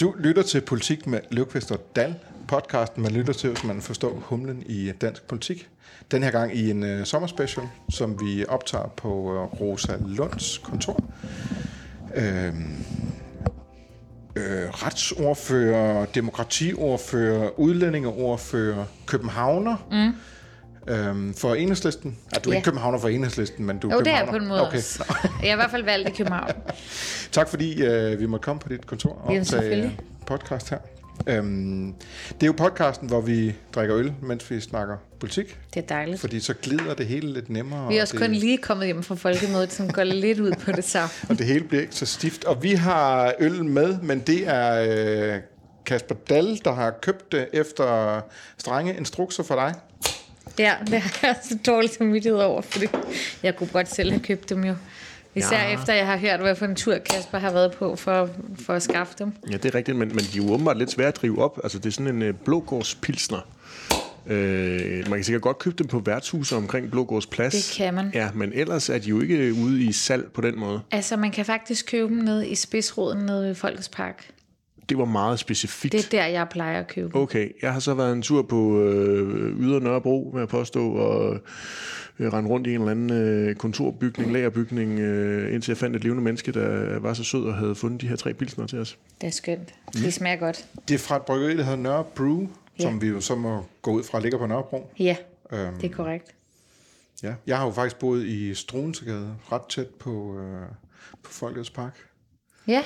Du lytter til Politik med Løvkvist og Dahl, podcasten, man lytter til, hvis man forstår humlen i dansk politik. Den her gang i en sommerspecial, som vi optager på Rosa Lunds kontor. Retsordfører, demokratiordfører, udlændingeordfører, københavner. Mm. For Enhedslisten? Ah, du er ikke københavner for Enhedslisten, men du er københavner. Det er på en måde også. Jeg er i hvert fald valgt i København. Tak fordi vi måtte komme på dit kontor og optage podcast her. Det er jo podcasten, hvor vi drikker øl, mens vi snakker politik. Det er dejligt. Fordi så glider det hele lidt nemmere. Vi er også kun lige kommet hjem fra Folkemødet, som går lidt ud på det samme. Og det hele bliver ikke så stift. Og vi har øl med, men det er Kasper Dal, der har købt det efter strenge instrukser for dig. Ja, det har jeg så dårlig samvittighed over, fordi jeg kunne godt selv have købt dem jo. Især efter jeg har hørt, hvad for en tur Kasper har været på for at skaffe dem. Ja, det er rigtigt, men de er jo åbenbart lidt svære at drive op. Altså, det er sådan en blågårdspilsner. Man kan sikkert godt købe dem på værtshuset omkring Blågårdsplads. Det kan man. Ja, men ellers er de jo ikke ude i salg på den måde. Altså, man kan faktisk købe dem nede i Spidsrøden nede ved Folkets Park. Det var meget specifikt. Det er der, jeg plejer at købe. Okay, jeg har så været en tur på ydre Nørrebro, vil jeg påstå, og rende rundt i en eller anden kontorbygning, lagerbygning, indtil jeg fandt et levende menneske, der var så sød og havde fundet de her 3 pilsner til os. Det er skønt. Det smager godt. Det er fra et bryggeri, der hedder Nørrebro, som vi jo så må gå ud fra, ligger på Nørrebro. Ja, det er korrekt. Ja, jeg har jo faktisk boet i Struensgade, ret tæt på Folkets Park. Ja.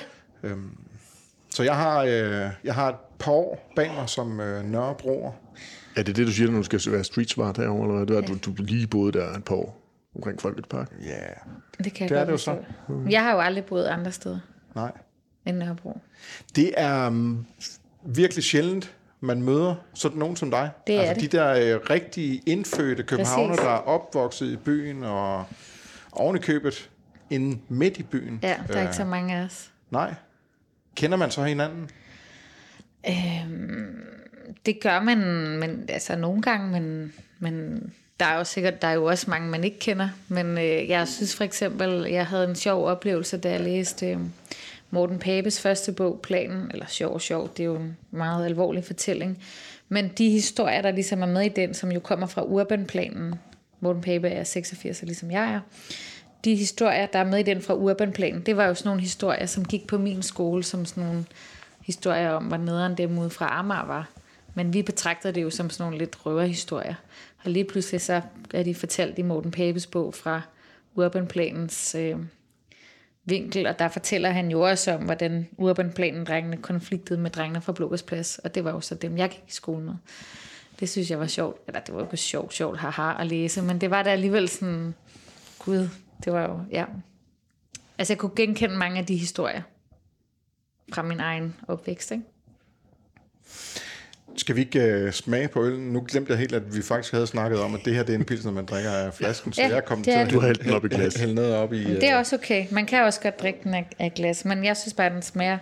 Så jeg har et par år bag mig som Nørrebroer. Ja, det er det, du siger, når du skal være streetsmart herovre, eller hvad? Det er, du lige boede der et par år omkring Folkets Park. Ja, det kan jeg godt forstå. Jeg har jo aldrig boet andre steder. Nej. End Nørrebro. Det er virkelig sjældent, man møder sådan nogen som dig. Det er altså det. De der rigtige indfødte københavner, der er opvokset i byen og oven i købet inde midt i byen. Ja, der er ikke så mange af os. Nej. Kender man så hinanden? Det gør man, men altså nogle gange, men der er jo også mange, man ikke kender. Men jeg synes for eksempel, jeg havde en sjov oplevelse, da jeg læste Morten Papes første bog, Planen, eller sjov, det er jo en meget alvorlig fortælling. Men de historier, der ligesom er med i den, som jo kommer fra Urban Planen, Morten Pape er 86, ligesom jeg er, de historier, der er med i den fra Urban Planen, det var jo sådan nogle historier, som gik på min skole, som sådan nogle historier om, hvor nederen dem ude fra Amager var. Men vi betragtede det jo som sådan nogle lidt røverhistorier. Og lige pludselig så er de fortalt i Morten Papes bog fra Urban Planens vinkel, og der fortæller han jo også om, hvordan Urban Planen-drengene konfliktede med drengene fra Blågårdsplads, og det var jo så dem, jeg gik i skole med. Det synes jeg var sjovt. Eller det var jo ikke sjovt, haha, at læse, men det var da alligevel sådan, gud, det var jo, ja. Altså, jeg kunne genkende mange af de historier fra min egen opvækst, ikke? Skal vi ikke smage på øl? Nu glemte jeg helt, at vi faktisk havde snakket om, at det her, det er en pilsner, man drikker af flasken, så jeg kom til at hælde noget op i. Det er også okay. Man kan også godt drikke den af glas, men jeg synes bare, at den smager.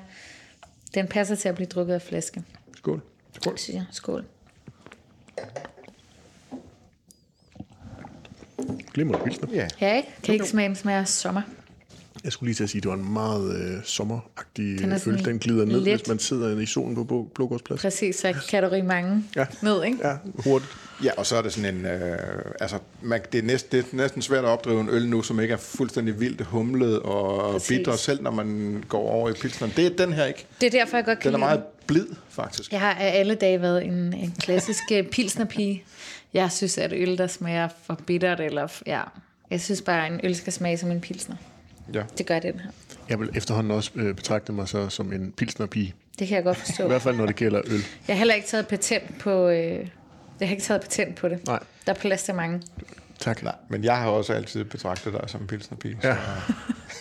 Den passer til at blive drukket af flaske. Skål. Skål. Ja, skål. Glimrende pilsner. Yeah. Ja, ikke? Kan ikke smage, den smager sommer. Jeg skulle lige til at sige, at det var en meget sommeragtig øl. Den glider ned, hvis man sidder i solen på Blågårdsplads. Præcis, så kan du rige mange ned, ikke? Ja, hurtigt. Ja, og så er det sådan en... det er næsten svært at opdrive en øl nu, som ikke er fuldstændig vildt humlet og bitter, selv når man går over i pilsneren. Det er den her, ikke? Det er derfor, jeg godt kan lide. Den er meget blid, faktisk. Jeg har alle dage været en klassisk pilsnerpige. Jeg synes, at øl, der smager for bittert, eller... Ja, jeg synes bare, en øl skal smage som en pilsner. Ja. Det gør den her. Jeg vil efterhånden også betragte mig så som en pilsnerpige. Det kan jeg godt forstå. I hvert fald, når det gælder øl. Jeg har heller ikke taget patent på, det. Nej. Der er plads til mange. Tak. Nej, men jeg har også altid betragtet dig som en pilsnerpige. Ja.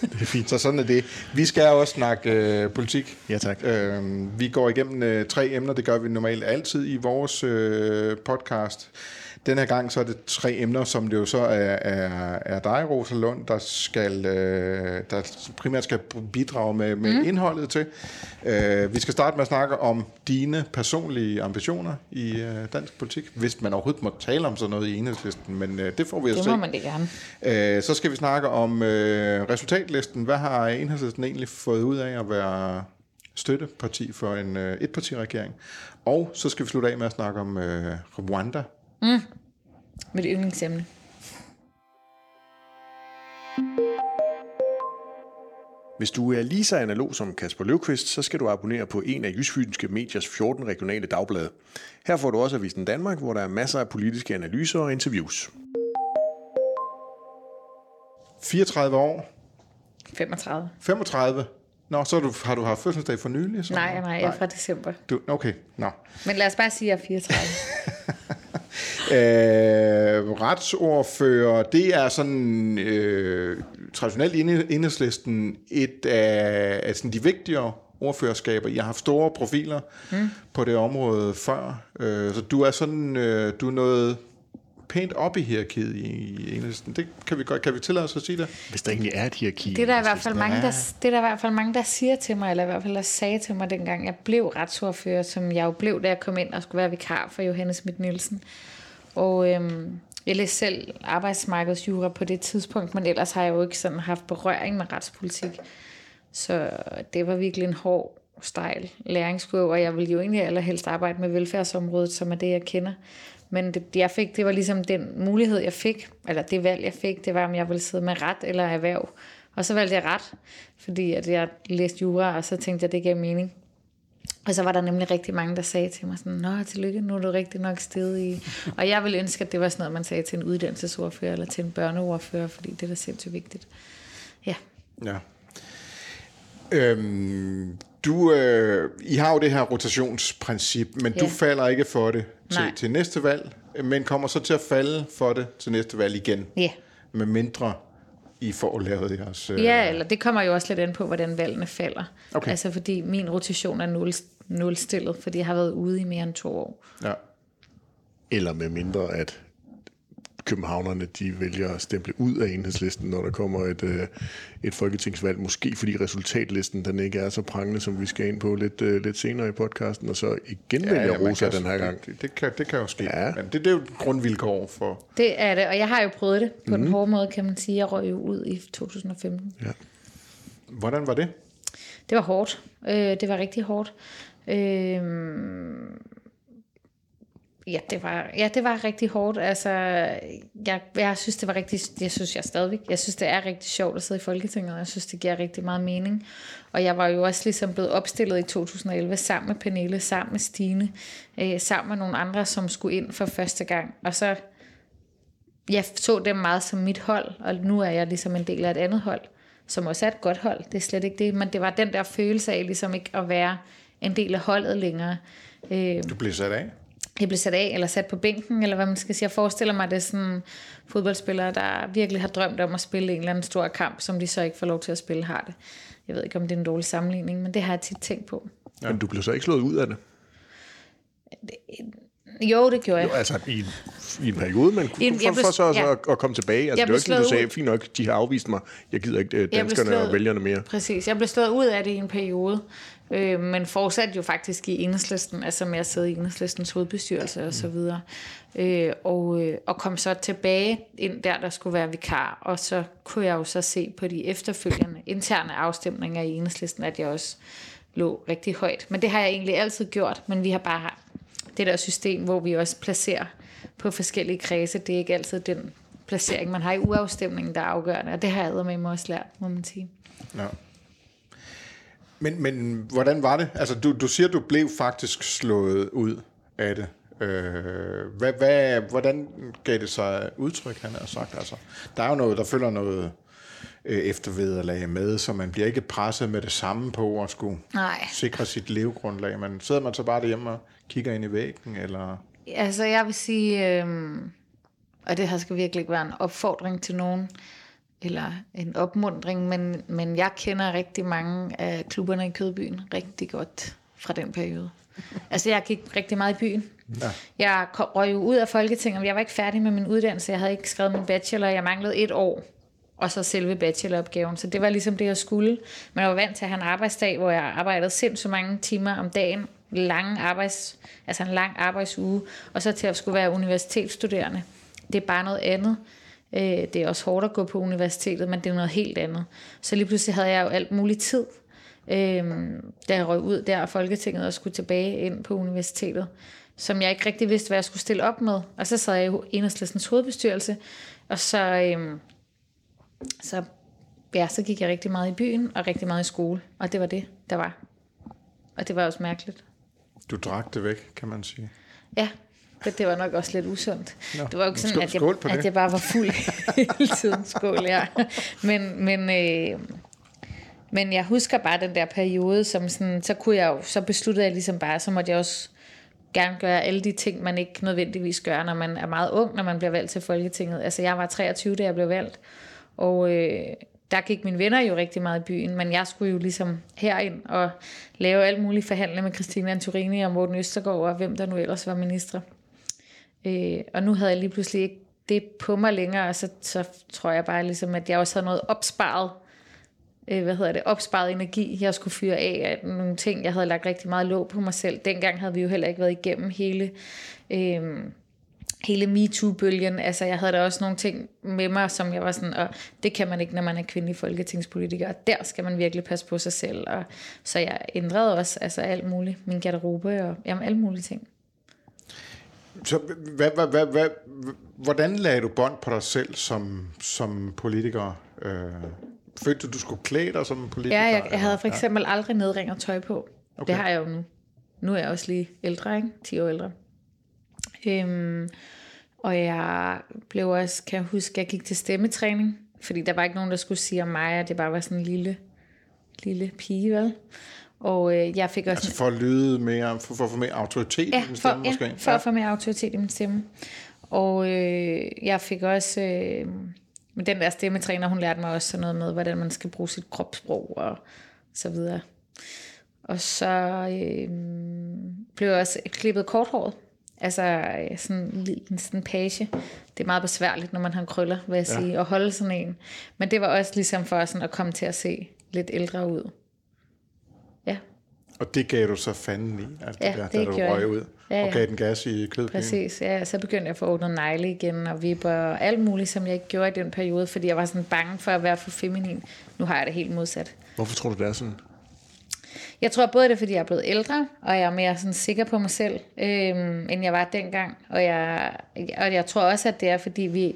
Det er fint. Så sådan er det. Vi skal også snakke politik. Ja, tak. Vi går igennem 3 emner. Det gør vi normalt altid i vores podcast. Den her gang så er det tre emner, som det jo så er dig, Rosa Lund, der primært skal bidrage med indholdet til. Vi skal starte med at snakke om dine personlige ambitioner i dansk politik, hvis man overhovedet må tale om sådan noget i Enhedslisten, men det får vi at se. Det må man det gerne. Så skal vi snakke om resultatlisten. Hvad har Enhedslisten egentlig fået ud af at være støtteparti for en etpartiregering? Og så skal vi slutte af med at snakke om Rwanda. Mit yndlingsemne. Hvis du er lige så analog som Kasper Løvkvist, så skal du abonnere på en af jysk-fynske mediers 14 regionale dagblade. Her får du også Avisen Danmark, hvor der er masser af politiske analyser og interviews. 34 år. 35. 35? Nå, så har du haft fødselsdag for nylig? Så? Nej, jeg er fra december. Okay, nå. Men lad os bare sige, at jeg er 34. Retsordfører, det er sådan traditionelt Enhedslisten et af sådan de vigtigere ordførerskaber. I har haft store profiler på det område før, så du er sådan du er noget pænt op i hierarkiet i Enhedslisten. Det kan vi tillade os at sige det. Hvis der egentlig er et hierarki. Det er der i hvert fald mange, der siger til mig, eller i hvert fald der sagde til mig dengang, jeg blev retsordfører, som jeg jo blev, da jeg kom ind og skulle være vikar for Johanne Schmidt-Nielsen. Og jeg læste selv arbejdsmarkedsjura på det tidspunkt, men ellers har jeg jo ikke sådan haft berøring med retspolitik. Så det var virkelig en hård, stejl læringskurve, og jeg ville jo egentlig allerhelst arbejde med velfærdsområdet, som er det, jeg kender. Men det var ligesom den mulighed, jeg fik, eller det valg, jeg fik, det var, om jeg ville sidde med ret eller erhverv. Og så valgte jeg ret, fordi at jeg læste jura, og så tænkte jeg, at det gav mening. Og så var der nemlig rigtig mange, der sagde til mig sådan, nå, tillykke, nu er du rigtig nok stedig. Og jeg ville ønske, at det var sådan noget, man sagde til en uddannelsesordfører eller til en børneordfører, fordi det er da sindssygt vigtigt. Ja. I har jo det her rotationsprincip, men du falder ikke for det til næste valg, men kommer så til at falde for det til næste valg igen. Ja. Med mindre I får lavet jeres... Ja, eller det kommer jo også lidt an på, hvordan valgene falder. Okay. Altså fordi min rotation er nulstillet, fordi jeg har været ude i mere end 2 år. Ja. Eller med mindre at københavnerne, de vælger at stemple ud af Enhedslisten, når der kommer et folketingsvalg, måske fordi resultatlisten, den ikke er så prangende, som vi skal ind på lidt senere i podcasten, og så igen vælger Rosa den her gang. Det kan jo ske, men det er jo et grundvilkår for... Det er det, og jeg har jo prøvet det på den hårde måde, kan man sige. Jeg røg jo ud i 2015. Ja. Hvordan var det? Det var hårdt. Det var rigtig hårdt. Ja, det var rigtig hårdt. Altså, jeg synes, det er rigtig sjovt at sidde i Folketinget, og jeg synes, det giver rigtig meget mening. Og jeg var jo også ligesom blevet opstillet i 2011 sammen med Pernille, sammen med Stine, sammen med nogle andre, som skulle ind for første gang. Og så jeg så dem meget som mit hold, og nu er jeg ligesom en del af et andet hold, som også er et godt hold. Det er slet ikke det, men det var den der følelse af ligesom ikke at være en del af holdet længere. Du blev sat af? Jeg blev sat af, eller sat på bænken, eller hvad man skal sige. Jeg forestiller mig, at det er sådan fodboldspillere, der virkelig har drømt om at spille en eller anden stor kamp, som de så ikke får lov til at spille, har det. Jeg ved ikke, om det er en dårlig sammenligning, men det har jeg tit tænkt på. Ja. Men du blev så ikke slået ud af det? Jo, det gjorde jeg. Jo, altså i en periode, men for at komme tilbage. Altså, det var ikke, som du sagde, fint nok, de har afvist mig. Jeg gider ikke danskerne og vælgerne mere. Præcis, jeg blev slået ud af det i en periode, men fortsat jo faktisk i Enhedslisten, altså med at sidde i Enhedslistens hovedbestyrelse og så videre. Og kom så tilbage ind der skulle være vikar, og så kunne jeg jo så se på de efterfølgende interne afstemninger i Enhedslisten, at jeg også lå rigtig højt. Men det har jeg egentlig altid gjort, men vi har bare haft det der system, hvor vi også placerer på forskellige kredse, det er ikke altid den placering, man har i uafstemningen, der er afgørende, og det har jeg eddermame også lært, må man sige. Ja. Men hvordan var det? Altså, du siger, du blev faktisk slået ud af det. Hvordan gav det sig udtryk, han har sagt? Altså, der er jo noget, der følger noget eftervederlag med, så man bliver ikke presset med det samme på at skulle sikre sit levegrundlag. Men sidder man så bare derhjemme og kigger ind i væggen, eller? Altså, jeg vil sige, og det her skal virkelig ikke være en opfordring til nogen, eller en opmuntring, men jeg kender rigtig mange af klubberne i Kødbyen rigtig godt fra den periode. Altså, jeg gik rigtig meget i byen. Ja. Jeg røg jo ud af Folketinget, og jeg var ikke færdig med min uddannelse. Jeg havde ikke skrevet min bachelor, jeg manglede et år, og så selve bacheloropgaven. Så det var ligesom det, jeg skulle. Men jeg var vant til at have en arbejdsdag, hvor jeg arbejdede sindssygt mange timer om dagen, en lang arbejdsuge, og så til at skulle være universitetsstuderende. Det er bare noget andet. Det er også hårdt at gå på universitetet, men det er noget helt andet. Så lige pludselig havde jeg jo alt muligt tid, da jeg røg ud der af Folketinget og skulle tilbage ind på universitetet, som jeg ikke rigtig vidste, hvad jeg skulle stille op med. Og så sad jeg i Enhedslistens hovedbestyrelse, og så gik jeg rigtig meget i byen og rigtig meget i skole, og det var det, der var. Og det var også mærkeligt. Du drak det væk, kan man sige. Ja, det var nok også lidt usundt. Nå, det var jo ikke sådan, at jeg bare var fuld hele tiden. Skål, ja. Men jeg husker bare den der periode, som sådan, så besluttede jeg ligesom bare, så måtte jeg også gerne gøre alle de ting, man ikke nødvendigvis gør, når man er meget ung, når man bliver valgt til Folketinget. Altså, jeg var 23, da jeg blev valgt, og der gik mine venner jo rigtig meget i byen, men jeg skulle jo ligesom herind og lave alt muligt forhandle med Christine Antorini og Morten Østergaard og hvem der nu ellers var minister. Og nu havde jeg lige pludselig ikke det på mig længere, og så tror jeg bare ligesom, at jeg også havde noget opsparet, opsparet energi, jeg skulle fyre af nogle ting, jeg havde lagt rigtig meget låg på mig selv. Dengang havde vi jo heller ikke været igennem hele MeToo-bølgen. Altså, jeg havde da også nogle ting med mig, som jeg var sådan, og det kan man ikke, når man er kvindelig folketingspolitiker, og der skal man virkelig passe på sig selv. Og så jeg ændrede også alt muligt, min garderobe og alle mulige ting. Så hvordan lagde du bånd på dig selv som politiker? Følte du skulle klæde dig som politiker? Ja, jeg havde for eksempel aldrig nedring og tøj på. Okay. Det har jeg jo nu. Nu er jeg også lige ældre, ikke? 10 år ældre. Og jeg blev også, kan jeg huske, jeg gik til stemmetræning, fordi der var ikke nogen, der skulle sige om mig, at det bare var sådan en lille pige, vel? Og jeg fik også... Altså for at lyde mere, for at få mere autoritet i min stemme, måske? Ja, for at få mere autoritet i min stemme. Og jeg fik også... Men den der stemmetræner, hun lærte mig også sådan noget med, hvordan man skal bruge sit kropssprog og så videre. Og så blev jeg også klippet korthåret. Altså sådan en page. Det er meget besværligt, når man har en krøller, vil jeg sige, at holde sådan en. Men det var også ligesom for sådan at komme til at se lidt ældre ud. Ja. Og det gav du så fanden i, altså det du røg ud. Ja, ja. Og gav den gas i Kødbyen. Præcis, ja. Så begyndte jeg at få ordnet negle igen og vipper og alt muligt, som jeg ikke gjorde i den periode, fordi jeg var sådan bange for at være for feminin. Nu har jeg det helt modsat. Hvorfor tror du, det er sådan? Jeg tror både det er, fordi jeg er blevet ældre, og jeg er mere sådan sikker på mig selv, end jeg var dengang. Og jeg tror også, at det er, fordi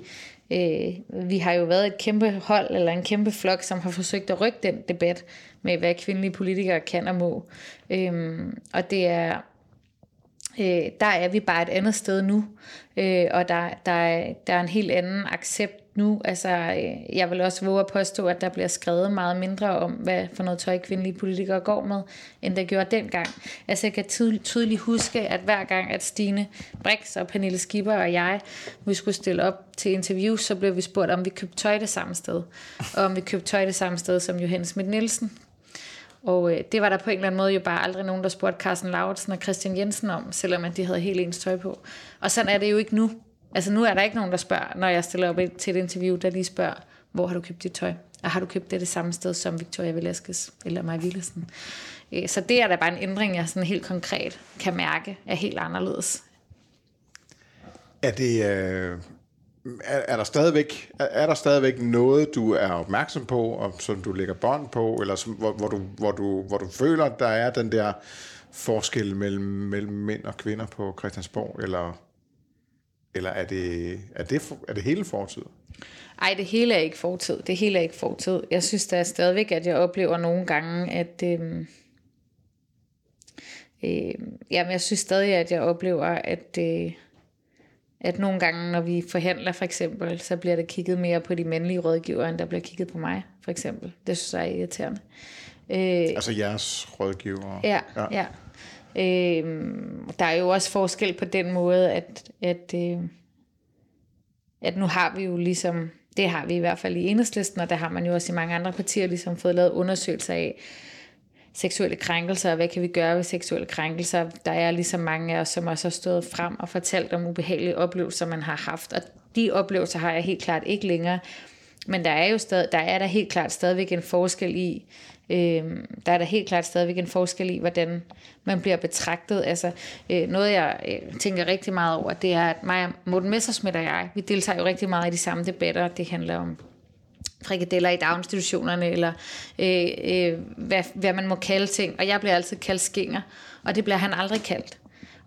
vi har jo været et kæmpe hold eller en kæmpe flok, som har forsøgt at rykke den debat med, hvad kvindelige politikere kan og må. Og det er... der er vi bare et andet sted nu, og der er en helt anden accept nu. Altså, jeg vil også våge at påstå, at der bliver skrevet meget mindre om, hvad for noget tøj kvindelige politikere går med, end der gjorde dengang. Altså, jeg kan tydeligt huske, at hver gang, at Stine Brix og Pernille Skipper og jeg, vi skulle stille op til interviews, så blev vi spurgt, om vi købte tøj det samme sted, og om vi købte tøj det samme sted som Johanne Schmidt-Nielsen. Og det var der på en eller anden måde jo bare aldrig nogen, der spurgte Carsten Lauritzen og Christian Jensen om, selvom de havde helt ens tøj på. Og sådan er det jo ikke nu. Altså nu er der ikke nogen, der spørger, når jeg stiller op til et interview, der lige spørger, hvor har du købt dit tøj? Og har du købt det samme sted som Victoria Velasquez eller Maja Villersen? Så det er da bare en ændring, jeg sådan helt konkret kan mærke er helt anderledes. Er det... Er der stadigvæk noget, du er opmærksom på, og som du lægger bånd på, eller som, hvor du føler, at der er den der forskel mellem mænd og kvinder på Christiansborg, eller er det hele fortid? Nej, det hele er ikke fortid. Jeg synes der er stadigvæk, at jeg oplever nogle gange, at jeg synes stadig, at jeg oplever, at nogle gange, når vi forhandler for eksempel, så bliver der kigget mere på de mandlige rådgivere, end der bliver kigget på mig, for eksempel. Det synes jeg er irriterende. Altså jeres rådgivere? Ja. Der er jo også forskel på den måde, at nu har vi jo ligesom, det har vi i hvert fald i Enhedslisten, og der har man jo også i mange andre partier ligesom fået lavet undersøgelser af, seksuelle krænkelser, og hvad kan vi gøre ved seksuelle krænkelser? Der er ligesom mange af os, som også har stået frem og fortalt om ubehagelige oplevelser, man har haft, og de oplevelser har jeg helt klart ikke længere, men der er helt klart stadigvæk en forskel i, der er der helt klart stadigvæk en forskel i, hvordan man bliver betragtet. Altså, noget jeg tænker rigtig meget over, det er, at mig, Morten Messerschmidt og jeg, vi deltager jo rigtig meget i de samme debatter. Det handler om frikadeller i daginstitutionerne, eller hvad man må kalde ting. Og jeg bliver altid kaldt skinger, og det bliver han aldrig kaldt.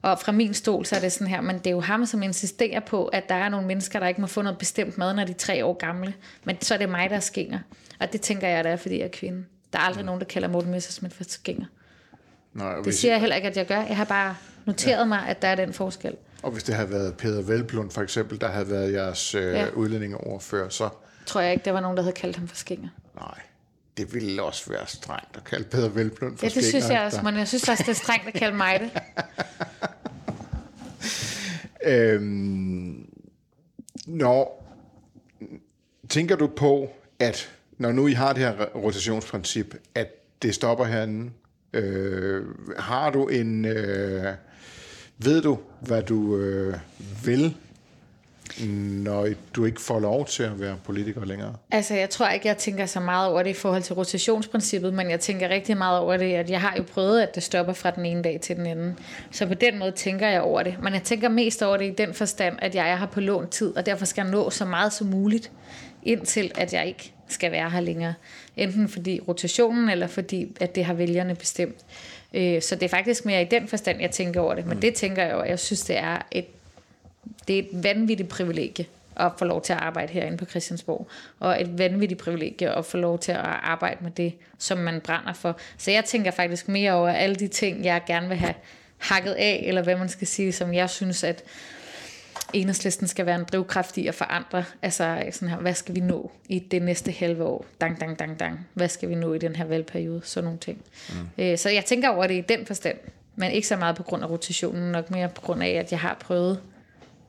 Og fra min stol, så er det sådan her, men det er jo ham, som insisterer på, at der er nogle mennesker, der ikke må få noget bestemt mad, når de er 3 år gamle. Men så er det mig, der er skinger. Og det tænker jeg, der er, fordi jeg er kvinde. Der er aldrig nogen, der kalder Morten Messerschmidt for skinger. Nej, det siger jeg heller ikke, at jeg gør. Jeg har bare noteret mig, at der er den forskel. Og hvis det havde været Peter Velblund, for eksempel, der havde været jeres udlændingeordfører, så... Tror jeg ikke, der var nogen, der havde kaldt ham for skinger. Nej, det ville også være strengt at kalde Peter Velblund for skinger. Ja, det skinger, synes jeg også, men jeg synes også, det er strengt at kalde mig det. Tænker du på, at når nu I har det her rotationsprincip, at det stopper herinde, har du en... ved du, hvad du vil, når du ikke får lov til at være politiker længere? Altså, jeg tror ikke, jeg tænker så meget over det i forhold til rotationsprincippet, men jeg tænker rigtig meget over det, at jeg har jo prøvet, at det stopper fra den ene dag til den anden. Så på den måde tænker jeg over det. Men jeg tænker mest over det i den forstand, at jeg er her på lånt tid, og derfor skal jeg nå så meget som muligt, indtil at jeg ikke skal være her længere. Enten fordi rotationen, eller fordi, at det har vælgerne bestemt. Så det er faktisk mere i den forstand, jeg tænker over det. Men det tænker jeg over. Jeg synes, det er et vanvittigt privilegie at få lov til at arbejde herinde på Christiansborg. Og et vanvittigt privilegie at få lov til at arbejde med det, som man brænder for. Så jeg tænker faktisk mere over alle de ting, jeg gerne vil have hakket af, eller hvad man skal sige, som jeg synes, at Enhedslisten skal være en drivkraft i at forandre. Altså sådan her, hvad skal vi nå i det næste halve år? Dang. Hvad skal vi nå i den her valgperiode? Sådan nogle ting. Så jeg tænker over det i den forstand, men ikke så meget på grund af rotationen, nok mere på grund af, at jeg har prøvet,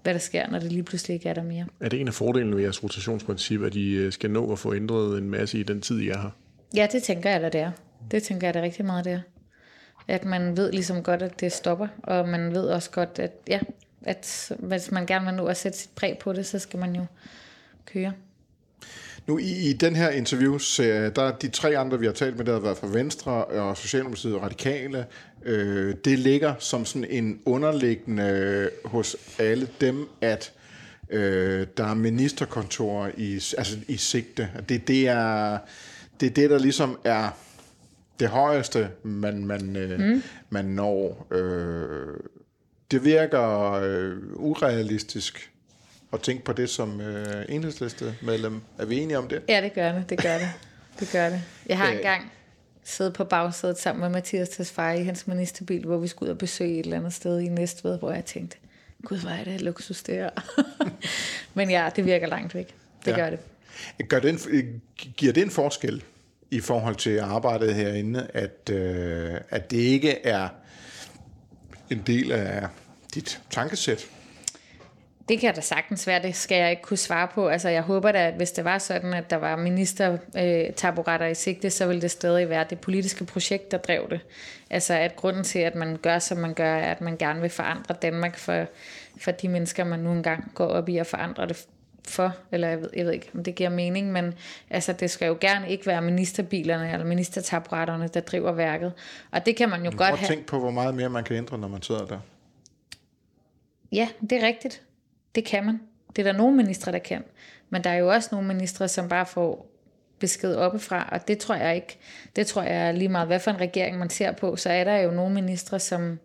hvad der sker, når det lige pludselig ikke er der mere. Er det en af fordelene ved jeres rotationsprincip, at I skal nå at få ændret en masse i den tid, I er her? Ja, det tænker jeg da, det er. Det tænker jeg da rigtig meget, det er. At man ved ligesom godt, at det stopper, og man ved også godt, at at hvis man gerne vil nå at sætte sit præg på det, så skal man jo køre. Nu i den her interviewserie, der er de 3 andre, vi har talt med, der har været fra Venstre og Socialdemokratiet og Radikale. Det ligger som sådan en underliggende hos alle dem, at der er ministerkontorer i sigte. Det er det, der ligesom er det højeste, man når... Det virker urealistisk at tænke på det som enhedslistemedlem. Er vi enige om det? Ja, det gør det. Jeg har engang siddet på bagsædet sammen med Mathias Tesfaye i hans ministerbil, hvor vi skulle ud og besøge et eller andet sted i Næstved, hvor jeg tænkte, gud, hvor er det luksus det her. Men ja, det virker langt væk. Det gør det. Giver det en forskel i forhold til arbejdet herinde, at det ikke er en del af dit tankesæt? Det kan da sagtens være, det skal jeg ikke kunne svare på. Altså, jeg håber da, at hvis det var sådan, at der var ministertaburetter i sigte, så ville det stadig være det politiske projekt, der drev det. Altså, at grunden til, at man gør, som man gør, er, at man gerne vil forandre Danmark for de mennesker, man nu engang går op i at forandre det for, eller jeg ved ikke, om det giver mening, men altså, det skal jo gerne ikke være ministerbilerne eller ministertaburetterne, der driver værket. Og det kan man jo godt have. Tænk på, hvor meget mere man kan ændre, når man sidder der. Ja, det er rigtigt. Det kan man. Det er der nogle ministre, der kan. Men der er jo også nogle ministre, som bare får besked oppefra, og det tror jeg ikke. Det tror jeg lige meget, hvad for en regering man ser på, så er der jo nogle ministre, som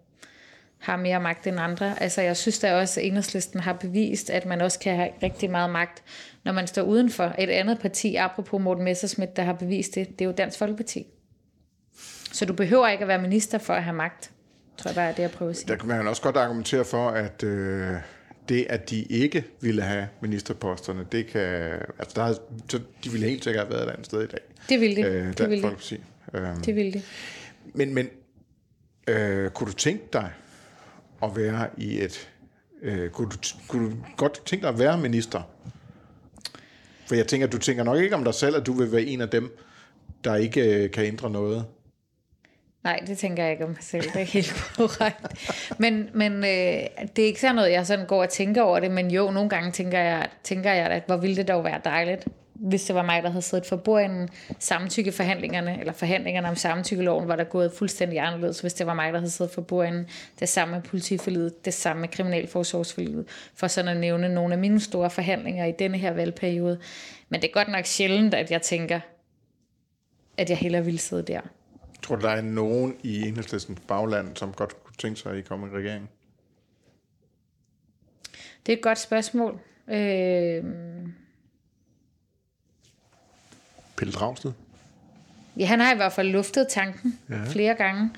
har mere magt end andre. Altså, jeg synes da også, at Enhedslisten har bevist, at man også kan have rigtig meget magt, når man står udenfor. Et andet parti, apropos Morten Messerschmidt, der har bevist det, det er jo Dansk Folkeparti. Så du behøver ikke at være minister for at have magt. Tror jeg bare, det er det, jeg prøver at sige. Der kan man også godt argumentere for, at det, at de ikke ville have ministerposterne, det kan... Altså, de ville helt sikkert have været et andet sted i dag. Det ville de. Men kunne du tænke dig at være i et... Kunne du godt tænke dig at være minister? For jeg tænker, du tænker nok ikke om dig selv, at du vil være en af dem, der ikke kan ændre noget. Nej, det tænker jeg ikke om mig selv. Det er helt korrekt. Men det er ikke sådan noget, jeg sådan går og tænker over det, men jo, nogle gange tænker jeg at hvor ville det dog være dejligt, hvis det var mig, der havde siddet for bordenden samtykkeforhandlingerne, eller forhandlingerne om samtykkeloven, var der gået fuldstændig anderledes, hvis det var mig, der havde siddet for bordenden, det samme politiforliget, det samme kriminalforsorgsforliget, for sådan at nævne nogle af mine store forhandlinger i denne her valgperiode. Men det er godt nok sjældent, at jeg tænker, at jeg hellere ville sidde der. Tror du, der er nogen i Enhedslistens bagland, som godt kunne tænke sig, at I kommer i regeringen? Det er et godt spørgsmål. Pelle Dragsted? Ja, han har i hvert fald luftet tanken flere gange.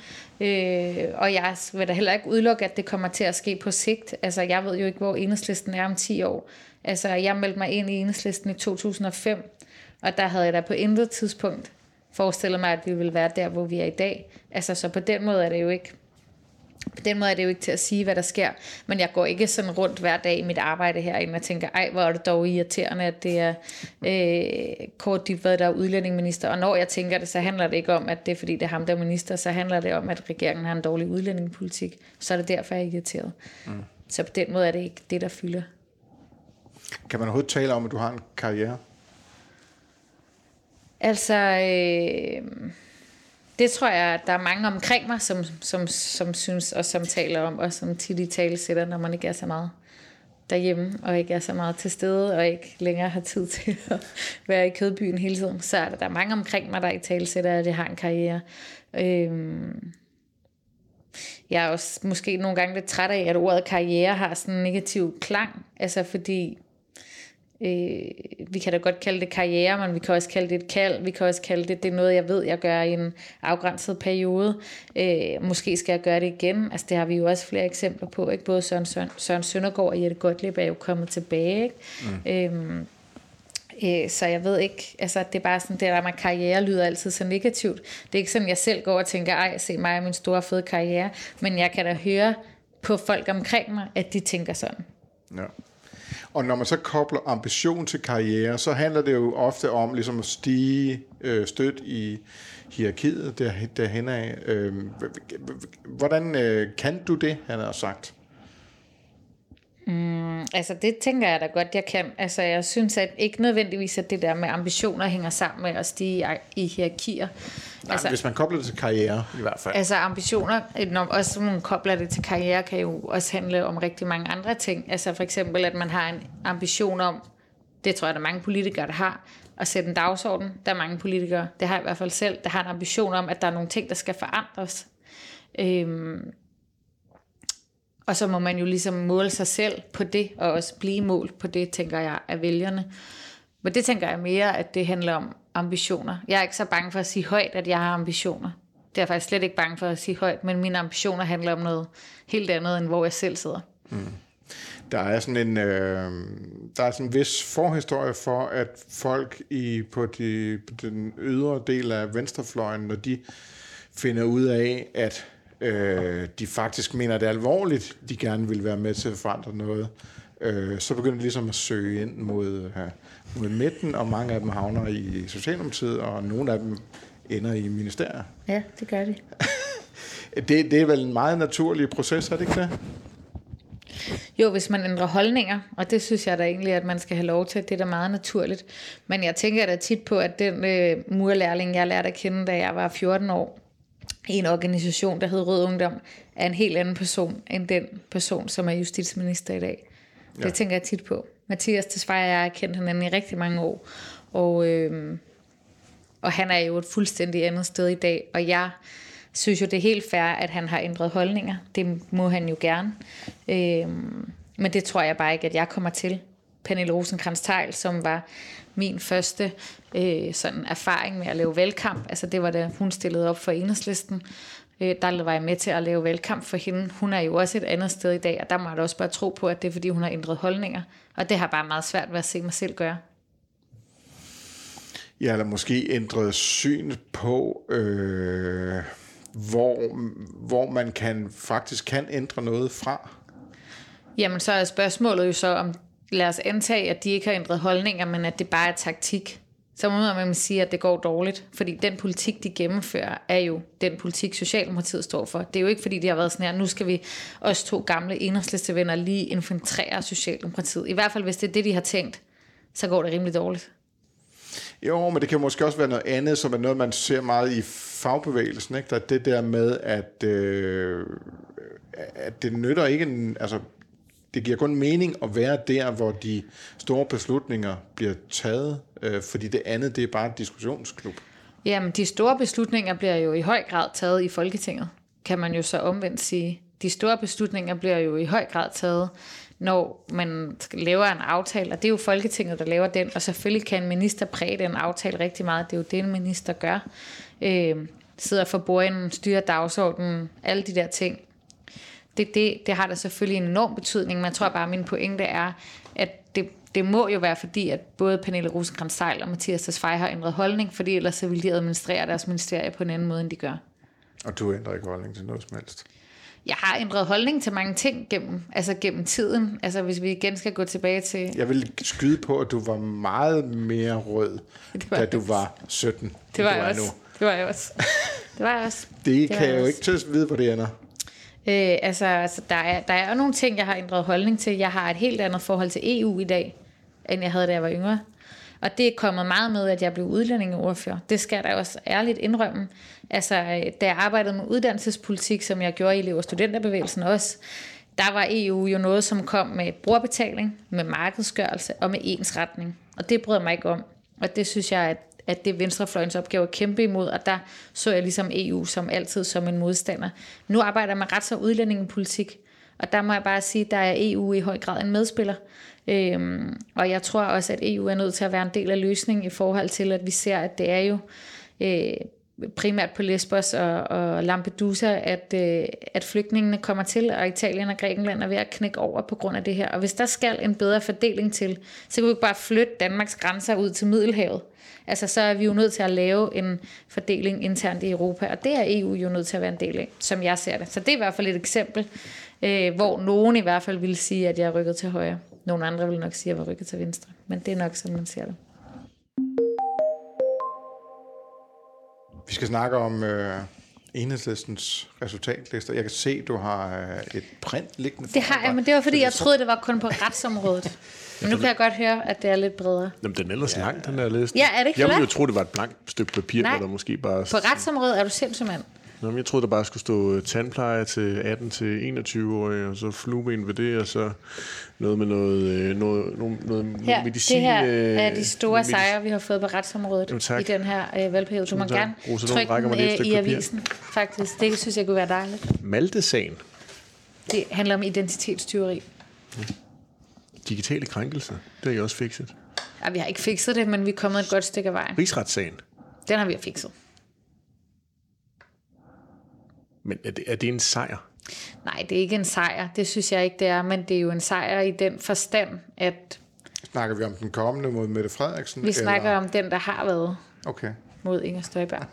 Og jeg vil da heller ikke udelukke, at det kommer til at ske på sigt. Altså, jeg ved jo ikke, hvor Enhedslisten er om 10 år. Altså, jeg meldte mig ind i Enhedslisten i 2005, og der havde jeg da på intet tidspunkt forestiller mig, at vi vil være der, hvor vi er i dag. Altså, så på den måde er det jo ikke... På den måde er det jo ikke til at sige, hvad der sker. Men jeg går ikke sådan rundt hver dag i mit arbejde herinde og tænker, ej, hvor er det dog irriterende, at det er Kaare Dybvad, der er udlændingeminister. Og når jeg tænker det, så handler det ikke om, at det er fordi, det er ham, der er minister. Så handler det om, at regeringen har en dårlig udlændingepolitik. Så er det derfor, jeg er irriteret. Mm. Så på den måde er det ikke det, der fylder. Kan man overhovedet tale om, at du har en karriere? Altså, det tror jeg, at der er mange omkring mig, som synes og som taler om, og som tit i tale sætter, når man ikke er så meget derhjemme, og ikke er så meget til stede, og ikke længere har tid til at være i Kødbyen hele tiden. Så er der mange omkring mig, der i tale sætter, at jeg har en karriere. Jeg er også måske nogle gange lidt træt af, at ordet karriere har sådan en negativ klang, altså fordi... vi kan da godt kalde det karriere, men vi kan også kalde det et kald, vi kan også kalde det er noget, jeg ved, jeg gør i en afgrænset periode. Måske skal jeg gøre det igen. Altså, det har vi jo også flere eksempler på, ikke? Både Søren Søndergaard og Jette Gottlieb er jo kommet tilbage, ikke? Mm. Så jeg ved ikke, altså det er bare sådan, det der med karriere lyder altid så negativt. Det er ikke sådan, jeg selv går og tænker, ej, se mig og min store fede karriere, men jeg kan da høre på folk omkring mig, at de tænker sådan. Ja. Og når man så kobler ambition til karriere, så handler det jo ofte om ligesom at stige stødt i hierarkiet derhen af. Hvordan kan du det, han har sagt? Altså det tænker jeg da godt, jeg kan. Altså jeg synes at ikke nødvendigvis, at det der med ambitioner hænger sammen med at stige i hierarkier. Nej, altså, hvis man kobler det til karriere i hvert fald. Altså ambitioner, også når man kobler det til karriere, kan jo også handle om rigtig mange andre ting. Altså for eksempel, at man har en ambition om, det tror jeg, der er mange politikere, der har, at sætte en dagsorden. Der er mange politikere, det har jeg i hvert fald selv, der har en ambition om, at der er nogle ting, der skal forandres. Og så må man jo ligesom måle sig selv på det, og også blive målt på det, tænker jeg, af vælgerne. Men det tænker jeg mere, at det handler om ambitioner. Jeg er ikke så bange for at sige højt, at jeg har ambitioner. Det er jeg faktisk slet ikke bange for at sige højt, men mine ambitioner handler om noget helt andet, end hvor jeg selv sidder. Mm. Der er sådan en vis forhistorie for, at folk på den ydre del af venstrefløjen, når de finder ud af, at de faktisk mener, det er alvorligt, de gerne vil være med til at forandre noget, så begynder de ligesom at søge ind mod midten, og mange af dem havner i Socialdemokratiet, og nogle af dem ender i ministerier. Ja, det gør de. det er vel en meget naturlig proces, er det ikke det? Jo, hvis man ændrer holdninger, og det synes jeg da egentlig, at man skal have lov til, det er da meget naturligt. Men jeg tænker da tit på, at den murerlærling, jeg lærte at kende, da jeg var 14 år, i en organisation, der hed Rød Ungdom, er en helt anden person, end den person, som er justitsminister i dag. Ja. Det tænker jeg tit på. Mathias Tesfaye og jeg har kendt hinanden i rigtig mange år, og han er jo et fuldstændig andet sted i dag, og jeg synes jo, det er helt fair, at han har ændret holdninger. Det må han jo gerne. Men det tror jeg bare ikke, at jeg kommer til. Pernille Rosenkrantz-Theil, som var min første sådan erfaring med at lave valgkamp. Altså det var da hun stillede op for Enhedslisten. Der var jeg med til at lave valgkamp for hende. Hun er jo også et andet sted i dag, og der må jeg også bare tro på, at det er fordi hun har ændret holdninger. Og det har bare meget svært ved at se mig selv gøre. Ja, eller måske ændret syn på, hvor man faktisk kan ændre noget fra. Jamen så er spørgsmålet jo så om, lad os antage, at de ikke har ændret holdninger, men at det bare er taktik. så må man sige, at det går dårligt. Fordi den politik, de gennemfører, er jo den politik, Socialdemokratiet står for. Det er jo ikke, fordi det har været sådan her, nu skal vi os to gamle Enhedslistevenner lige infiltrere Socialdemokratiet. I hvert fald, hvis det er det, de har tænkt, så går det rimelig dårligt. Jo, men det kan måske også være noget andet, som er noget, man ser meget i fagbevægelsen. Ikke? Der er det der med, at det nytter ikke... Altså, det giver kun mening at være der, hvor de store beslutninger bliver taget, fordi det andet, det er bare en diskussionsklub. Jamen, de store beslutninger bliver jo i høj grad taget i Folketinget, kan man jo så omvendt sige. De store beslutninger bliver jo i høj grad taget, når man laver en aftale, og det er jo Folketinget, der laver den, og selvfølgelig kan en minister præge den aftale rigtig meget, det er jo det, en minister gør. Sidder for bordenden, styrer dagsordenen, alle de der ting. Det har da selvfølgelig en enorm betydning, men jeg tror bare, at min pointe er, at det må jo være fordi, at både Pernille Rosenkrantz-Theil og Mathias Tesfaye har ændret holdning, fordi ellers så ville de administrere deres ministerie på en anden måde, end de gør. Og du ændrer ikke holdning til noget som helst? Jeg har ændret holdning til mange ting gennem tiden. Altså hvis vi igen skal gå tilbage til... Jeg vil skyde på, at du var meget mere rød, da du var 17. Det var jeg også. Det kan jeg jo ikke tøst vide, hvor det ender. Der er jo nogle ting, jeg har ændret holdning til. Jeg har et helt andet forhold til EU i dag, end jeg havde, da jeg var yngre. Og det er kommet meget med, at jeg blev udlændingeordfører. Det skal jeg da også ærligt indrømme. Altså, da jeg arbejdede med uddannelsespolitik, som jeg gjorde i elev- og studenterbevægelsen også, der var EU jo noget, som kom med brugerbetaling, med markedsgørelse og med ensretning. Og det brød mig ikke om. Og det synes jeg, at det er venstrefløjens opgave at kæmpe imod, og der så jeg ligesom EU som altid som en modstander. Nu arbejder jeg med rets- og udlændingepolitik, og der må jeg bare sige, at der er EU i høj grad en medspiller. Og jeg tror også, at EU er nødt til at være en del af løsningen i forhold til, at vi ser, at det er jo primært på Lesbos og Lampedusa, at flygtningene kommer til, og Italien og Grækenland er ved at knække over på grund af det her. Og hvis der skal en bedre fordeling til, så kan vi ikke bare flytte Danmarks grænser ud til Middelhavet. Altså, så er vi jo nødt til at lave en fordeling internt i Europa, og det er EU jo nødt til at være en del af, som jeg ser det. Så det er i hvert fald et eksempel, hvor nogen i hvert fald ville sige, at jeg er rykket til højre. Nogle andre ville nok sige, at jeg var rykket til venstre. Men det er nok, som man ser det. Vi skal snakke om Enhedslistens resultatlister. Jeg kan se, du har et print liggende. Det har jeg, men det var fordi, jeg troede, det var kun på retsområdet. Men nu kan jeg godt høre, at det er lidt bredere. Jamen, den er ellers lang, den der liste. Ja, er det ikke jeg ville jo tro, det var et blankt stykke papir. Nej, der måske bare... på retsområdet er du sindssygt mand. Jamen, jeg troede, der bare skulle stå tandpleje til 18-21-årige, og så flueben ved det, og så noget med noget her, medicin. Det her er de store sejre, vi har fået på retsområdet i den her valgperiode. Du må gerne trykke den i avisen, faktisk. Det synes jeg kunne være dejligt. Malte-sagen. Det handler om identitetstyveri. Ja. Digitale krænkelser, det har I også fikset. Ja, vi har ikke fikset det, men vi er kommet et godt stykke af vejen. Rigsretssagen. Den har vi fikset. Men er det en sejr? Nej, det er ikke en sejr. Det synes jeg ikke, det er. Men det er jo en sejr i den forstand, at... Snakker vi om den kommende mod Mette Frederiksen? Vi snakker om den, der har været mod Inger Støjberg.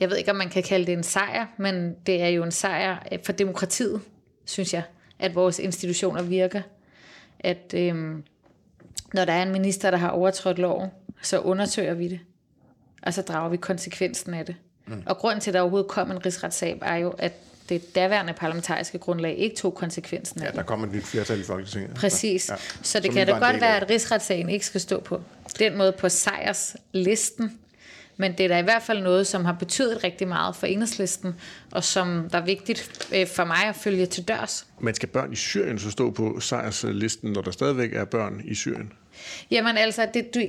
Jeg ved ikke, om man kan kalde det en sejr, men det er jo en sejr for demokratiet, synes jeg. At vores institutioner virker. At når der er en minister, der har overtrådt loven, så undersøger vi det. Og så drager vi konsekvensen af det. Mm. Og grunden til, at der overhovedet kom en rigsretssag, er jo, at det daværende parlamentariske grundlag ikke tog konsekvensen af det. Ja, der kom et nyt flertal i Folketinget. Præcis. Ja. Så det kan da godt være, at rigsretssagen ikke skal stå på den måde på sejrslisten. Men det er da i hvert fald noget, som har betydet rigtig meget for Enhedslisten, og som der er vigtigt for mig at følge til dørs. Men skal børn i Syrien så stå på sejrslisten, når der stadigvæk er børn i Syrien? Jamen altså,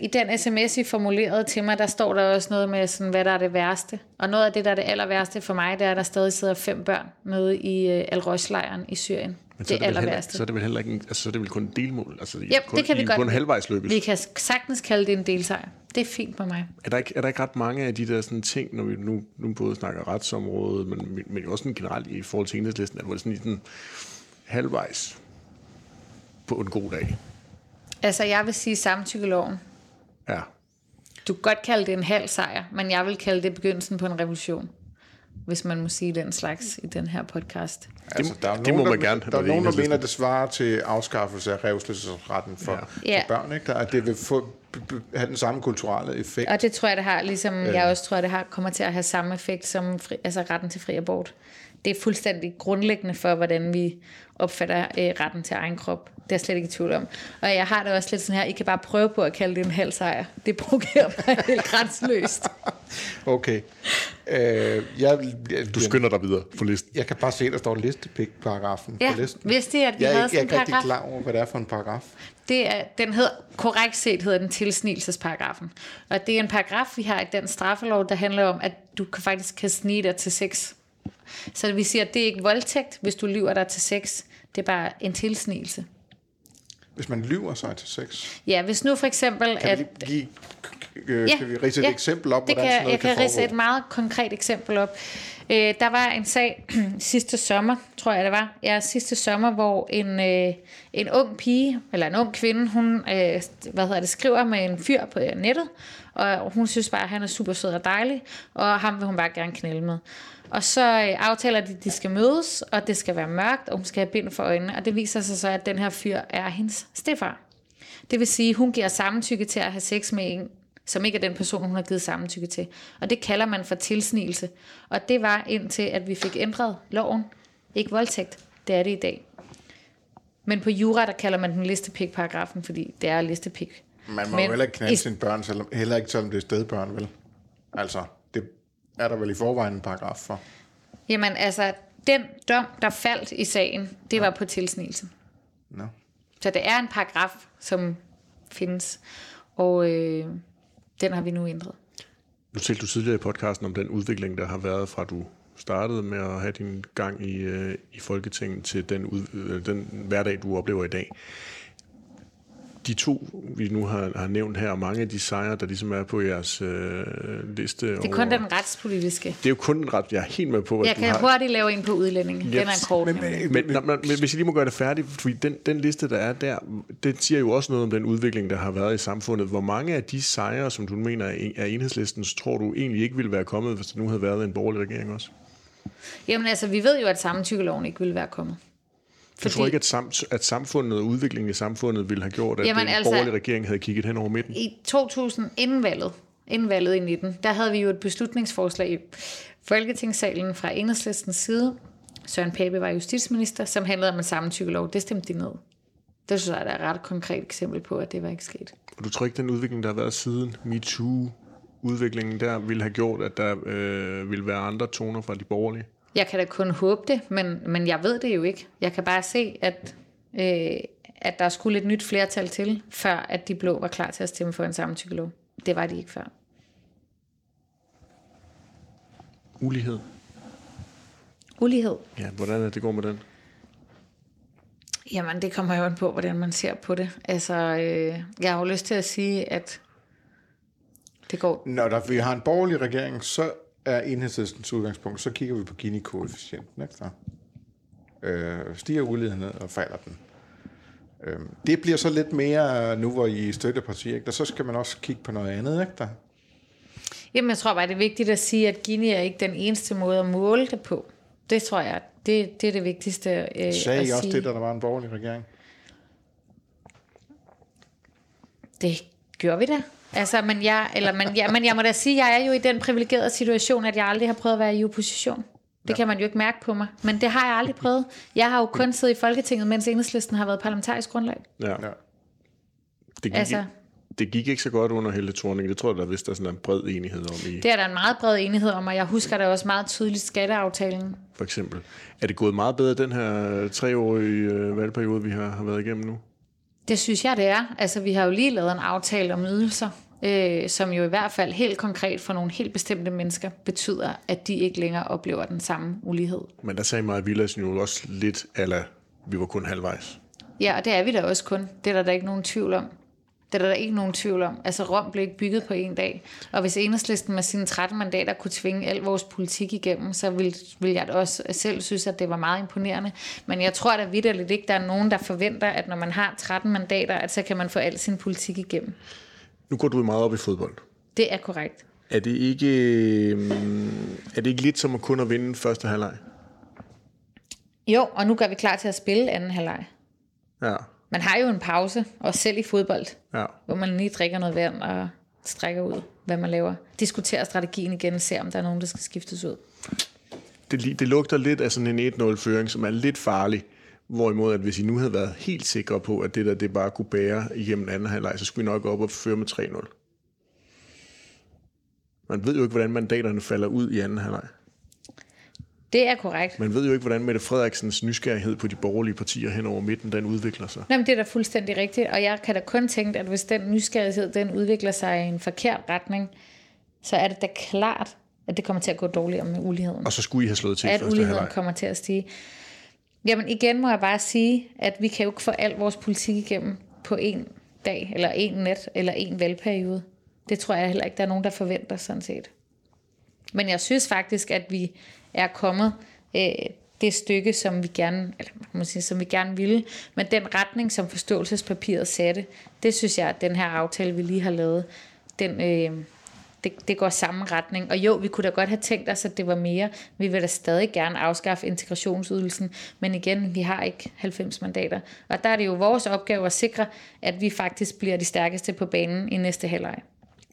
i den sms, I formulerede til mig, der står der også noget med, sådan, hvad der er det værste. Og noget af det, der er det aller værste for mig, det er, at der stadig sidder 5 børn nede i Al-Roj-lejren i Syrien. Men det aller værste. Så er det vel heller ikke, altså, det er vel kun en delmål. Altså, yep, det kan vi godt. Kun halvvejsløbet. Vi kan sagtens kalde det en delsejr. Det er fint for mig. Er der ikke ret mange af de der sådan ting, når vi nu både snakker retsområdet, men jo også sådan generelt i forhold til Enhedslisten, at det er sådan i den halvvejs på en god dag? Altså, jeg vil sige samtykkeloven. Ja. Du kan godt kalde det en halv sejr, men jeg vil kalde det begyndelsen på en revolution. Hvis man må sige den slags i den her podcast. Altså, det må man gerne. Der er nogen, der mener, det svarer til afskaffelse af revselsesretten for børn. Ikke? Der, at det vil få have den samme kulturelle effekt. Og det tror jeg, det har, ligesom jeg også tror, det har, kommer til at have samme effekt som retten til fri abort. Det er fuldstændig grundlæggende for, hvordan vi opfatter retten til egen krop. Det er jeg slet ikke i tvivl om. Og jeg har det også lidt sådan her, I kan bare prøve på at kalde det en halv sejr. Det provokerer mig helt grænseløst. Okay. Du skynder dig videre på listen. Jeg kan bare se, at der står listepik-paragrafen på listen. Hvis det er, at vi havde sådan en paragraf. Jeg er ikke rigtig klar over, hvad det er for en paragraf. Det er, den hedder, korrekt set hedder den tilsnigelsesparagrafen. Og det er en paragraf, vi har i den straffelov, der handler om, at du faktisk kan snige dig til sex. Så vi siger, at det er ikke voldtægt, hvis du lyver dig til sex. Det er bare en tilsnigelse. Hvis man lyver sig til sex? Ja, hvis nu for eksempel... Kan vi ridse et eksempel op? Jeg kan ridse et meget konkret eksempel op. Der var en sag sidste sommer, tror jeg det var. Ja, sidste sommer, hvor en ung pige, eller en ung kvinde, hun skriver med en fyr på nettet, og hun synes bare, at han er super sød og dejlig, og ham vil hun bare gerne knælde med. Og så aftaler de, at de skal mødes, og det skal være mørkt, og hun skal have bind for øjnene. Og det viser sig så, at den her fyr er hendes stedfar. Det vil sige, at hun giver samtykke til at have sex med en, som ikke er den person, hun har givet samtykke til. Og det kalder man for tilsnigelse. Og det var indtil, at vi fik ændret loven. Ikke voldtægt. Det er det i dag. Men på jura, der kalder man den listepik-paragrafen, fordi det er listepik. Man må jo heller ikke knalde sine børn, heller ikke selvom det er stedbørn, vel? Altså... er der vel i forvejen en paragraf for? Jamen altså, den dom, der faldt i sagen, det var på tilsnigelsen. No. Så det er en paragraf, som findes, og den har vi nu ændret. Nu talte du tidligere i podcasten om den udvikling, der har været fra du startede med at have din gang i Folketinget til den hverdag, du oplever i dag. De to, vi nu har nævnt her, og mange af de sejre, der ligesom er på jeres liste. Det er kun den retspolitiske. Det er jo kun den ret, jeg er helt med på. At jeg kan hurtigt lave en på udlændinge. Yes. Den er en kort. Men hvis I lige må gøre det færdigt, fordi den liste, der er der, det siger jo også noget om den udvikling, der har været i samfundet. Hvor mange af de sejre, som du mener er Enhedslisten, tror du egentlig ikke ville være kommet, hvis det nu havde været en borgerlig regering også? Jamen altså, vi ved jo, at samtykkeloven ikke ville være kommet. Jeg tror ikke, at samfundet og udviklingen i samfundet ville have gjort, at den borgerlige regering havde kigget hen over midten. I 2000, inden valget i 19, der havde vi jo et beslutningsforslag i Folketingssalen fra Enhedslistens side. Søren Pape var justitsminister, som handlede om en samtykkelov. Det stemte de ned. Det synes jeg, der er et ret konkret eksempel på, at det var ikke sket. Og du tror ikke, den udvikling, der har været siden MeToo-udviklingen der, ville have gjort, at der ville være andre toner fra de borgerlige? Jeg kan da kun håbe det, men jeg ved det jo ikke. Jeg kan bare se, at der skulle et nyt flertal til, før at de blå var klar til at stemme for en samtykkelov. Det var de ikke før. Ulighed. Ulighed. Ja, hvordan er det går med den? Jamen, det kommer jo an på, hvordan man ser på det. Altså, jeg har jo lyst til at sige, at det går... Når vi har en borgerlig regering, så... er Enhedslistens udgangspunkt, så kigger vi på Gini-koefficienten, ikke så? Stiger uligheden ned, og falder den. Det bliver så lidt mere, nu hvor I støttepartier, ikke? Så skal man også kigge på noget andet, ikke der? Jamen, jeg tror bare, det er vigtigt at sige, at Gini er ikke den eneste måde at måle det på. Det tror jeg, det er det vigtigste at sige. Sagde I også det, da der var en borgerlig regering? Det gjorde vi da. Altså, men jeg må da sige, at jeg er jo i den privilegerede situation, at jeg aldrig har prøvet at være i opposition. Det kan man jo ikke mærke på mig. Men det har jeg aldrig prøvet. Jeg har jo kun siddet i Folketinget, mens Enhedslisten har været parlamentarisk grundlag. Ja. Det gik ikke så godt under Helle Thorning. Det tror jeg, der vist der er sådan en bred enighed om. Det er der en meget bred enighed om, og jeg husker da også meget tydeligt skatteaftalen. For eksempel. Er det gået meget bedre den her 3-årige valgperiode, vi har været igennem nu? Det synes jeg, det er. Altså, vi har jo lige lavet en aftale om ydelser, som jo i hvert fald helt konkret for nogle helt bestemte mennesker betyder, at de ikke længere oplever den samme ulighed. Men der sagde Maja Villadsen jo også lidt, eller vi var kun halvvejs. Ja, og det er vi da også kun. Det er der ikke nogen tvivl om. Det er der ikke nogen tvivl om. Altså, Rom blev ikke bygget på en dag. Og hvis Enhedslisten med sine 13 mandater kunne tvinge al vores politik igennem, så ville jeg også selv synes, at det var meget imponerende. Men jeg tror da vitterligt ikke, der er nogen, der forventer, at når man har 13 mandater, at så kan man få al sin politik igennem. Nu går du meget op i fodbold. Det er korrekt. Er det ikke lidt som at kun at vinde første halvleg? Jo, og nu gør vi klar til at spille anden halvleg. Ja, Man har jo en pause, også selv i fodbold, ja, hvor man lige drikker noget vand og strækker ud, hvad man laver. Diskuterer strategien igen og ser, om der er nogen, der skal skiftes ud. Det lugter lidt af sådan en 1-0-føring, som er lidt farlig. Hvorimod, at hvis I nu havde været helt sikre på, at det der det bare kunne bære igennem anden halvleg, så skulle I nok op og føre med 3-0. Man ved jo ikke, hvordan mandaterne falder ud i anden halvleg. Det er korrekt. Man ved jo ikke, hvordan Mette Frederiksens nysgerrighed på de borgerlige partier hen over midten, den udvikler sig. Nå, men det er da fuldstændig rigtigt, og jeg kan da kun tænke, at hvis den nysgerrighed, den udvikler sig i en forkert retning, så er det da klart, at det kommer til at gå dårligere med uligheden. Og så skulle I have slået til at første halvleg. At uligheden kommer til at stige. Jamen igen må jeg bare sige, at vi kan jo ikke få al vores politik igennem på en dag, eller en nat, eller en valgperiode. Det tror jeg heller ikke, der er nogen, der forventer sådan set. Men jeg synes faktisk, at vi er kommet det stykke, som vi gerne, eller man sige, som vi gerne ville, men den retning, som forståelsespapiret satte, det synes jeg, at den her aftale, vi lige har lavet, den, det går samme retning. Og jo, vi kunne da godt have tænkt os, at det var mere. Vi vil da stadig gerne afskaffe integrationsydelsen, men igen, vi har ikke 90 mandater. Og der er det jo vores opgave at sikre, at vi faktisk bliver de stærkeste på banen i næste halvleg.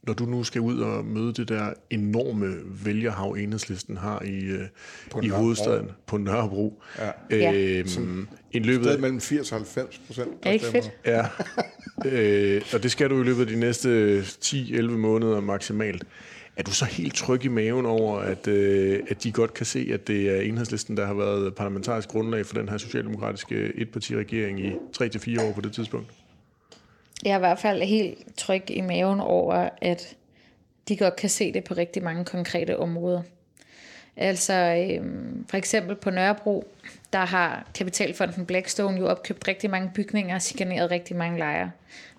Når du nu skal ud og møde det der enorme vælgerhav, Enhedslisten har i hovedstaden på Nørrebro. Ja. I løbet af mellem 80% og 90%. Er ikke fedt? Ja. Og det skal du i løbet af de næste 10-11 måneder maksimalt. Er du så helt tryg i maven over, at de godt kan se, at det er Enhedslisten, der har været parlamentarisk grundlag for den her socialdemokratiske etpartiregering i 3-4 år på det tidspunkt? Jeg er i hvert fald helt tryg i maven over, at de godt kan se det på rigtig mange konkrete områder. Altså for eksempel på Nørrebro, der har kapitalfonden Blackstone jo opkøbt rigtig mange bygninger og chikaneret rigtig mange lejere.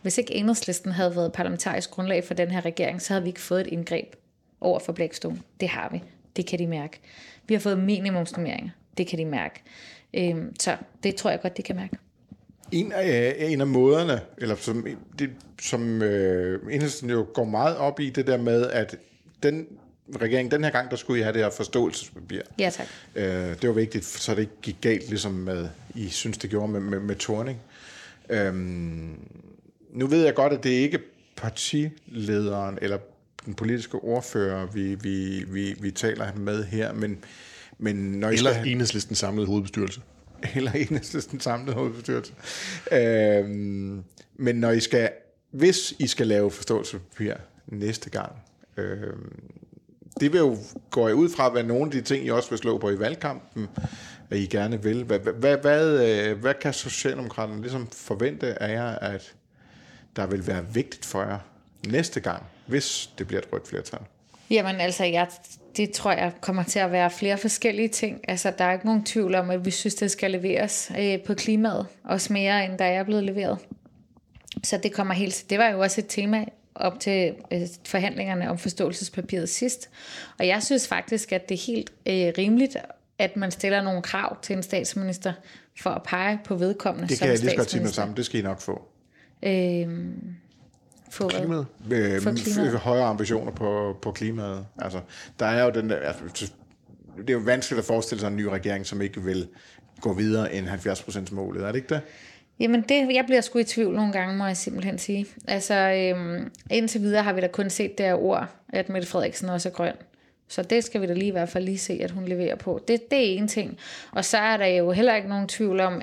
Hvis ikke Enhedslisten havde været parlamentarisk grundlag for den her regering, så havde vi ikke fået et indgreb over for Blackstone. Det har vi. Det kan de mærke. Vi har fået minimumsnormeringer. Det kan de mærke. Så det tror jeg godt, de kan mærke. En af måderne, eller som Enhedslisten jo går meget op i, det der med, at den regering, den her gang, der skulle I have det her forståelsespapir. Ja, tak. Det var vigtigt, så det ikke gik galt, ligesom med, I synes, det gjorde med Thorning. Nu ved jeg godt, at det ikke er partilederen eller den politiske ordfører, vi taler med her, men når I skal... Enhedslisten samlede hovedbestyrelse. Eller Enhedslisten samlet hovedbestyrelse. Men når I skal, hvis I skal lave forståelsespapir næste gang, det vil jo, går jeg ud fra, hvad nogle af de ting, I også vil slå på i valgkampen, at I gerne vil. Hvad kan Socialdemokraterne ligesom forvente af jer, at der vil være vigtigt for jer næste gang, hvis det bliver et rødt flertal? Jamen altså, det tror jeg kommer til at være flere forskellige ting. Altså, der er ikke nogen tvivl om, at vi synes, det skal leveres på klimaet. Også mere, end der er blevet leveret. Så det kommer helt... Det var jo også et tema op til forhandlingerne om forståelsespapiret sidst. Og jeg synes faktisk, at det er helt rimeligt, at man stiller nogle krav til en statsminister for at pege på vedkommende som statsminister. Det kan jeg lige godt sige med sammen. Det skal I nok få. For klimaet. Højere ambitioner på klimaet. Altså, der er jo den der, altså, det er jo vanskeligt at forestille sig en ny regering, som ikke vil gå videre end 70%-målet. Er det ikke det? Jamen, jeg bliver sgu i tvivl nogle gange, må jeg simpelthen sige. Altså, indtil videre har vi da kun set det her ord, at Mette Frederiksen også er grøn. Så det skal vi da lige i hvert fald lige se, at hun leverer på. Det er en ting. Og så er der jo heller ikke nogen tvivl om,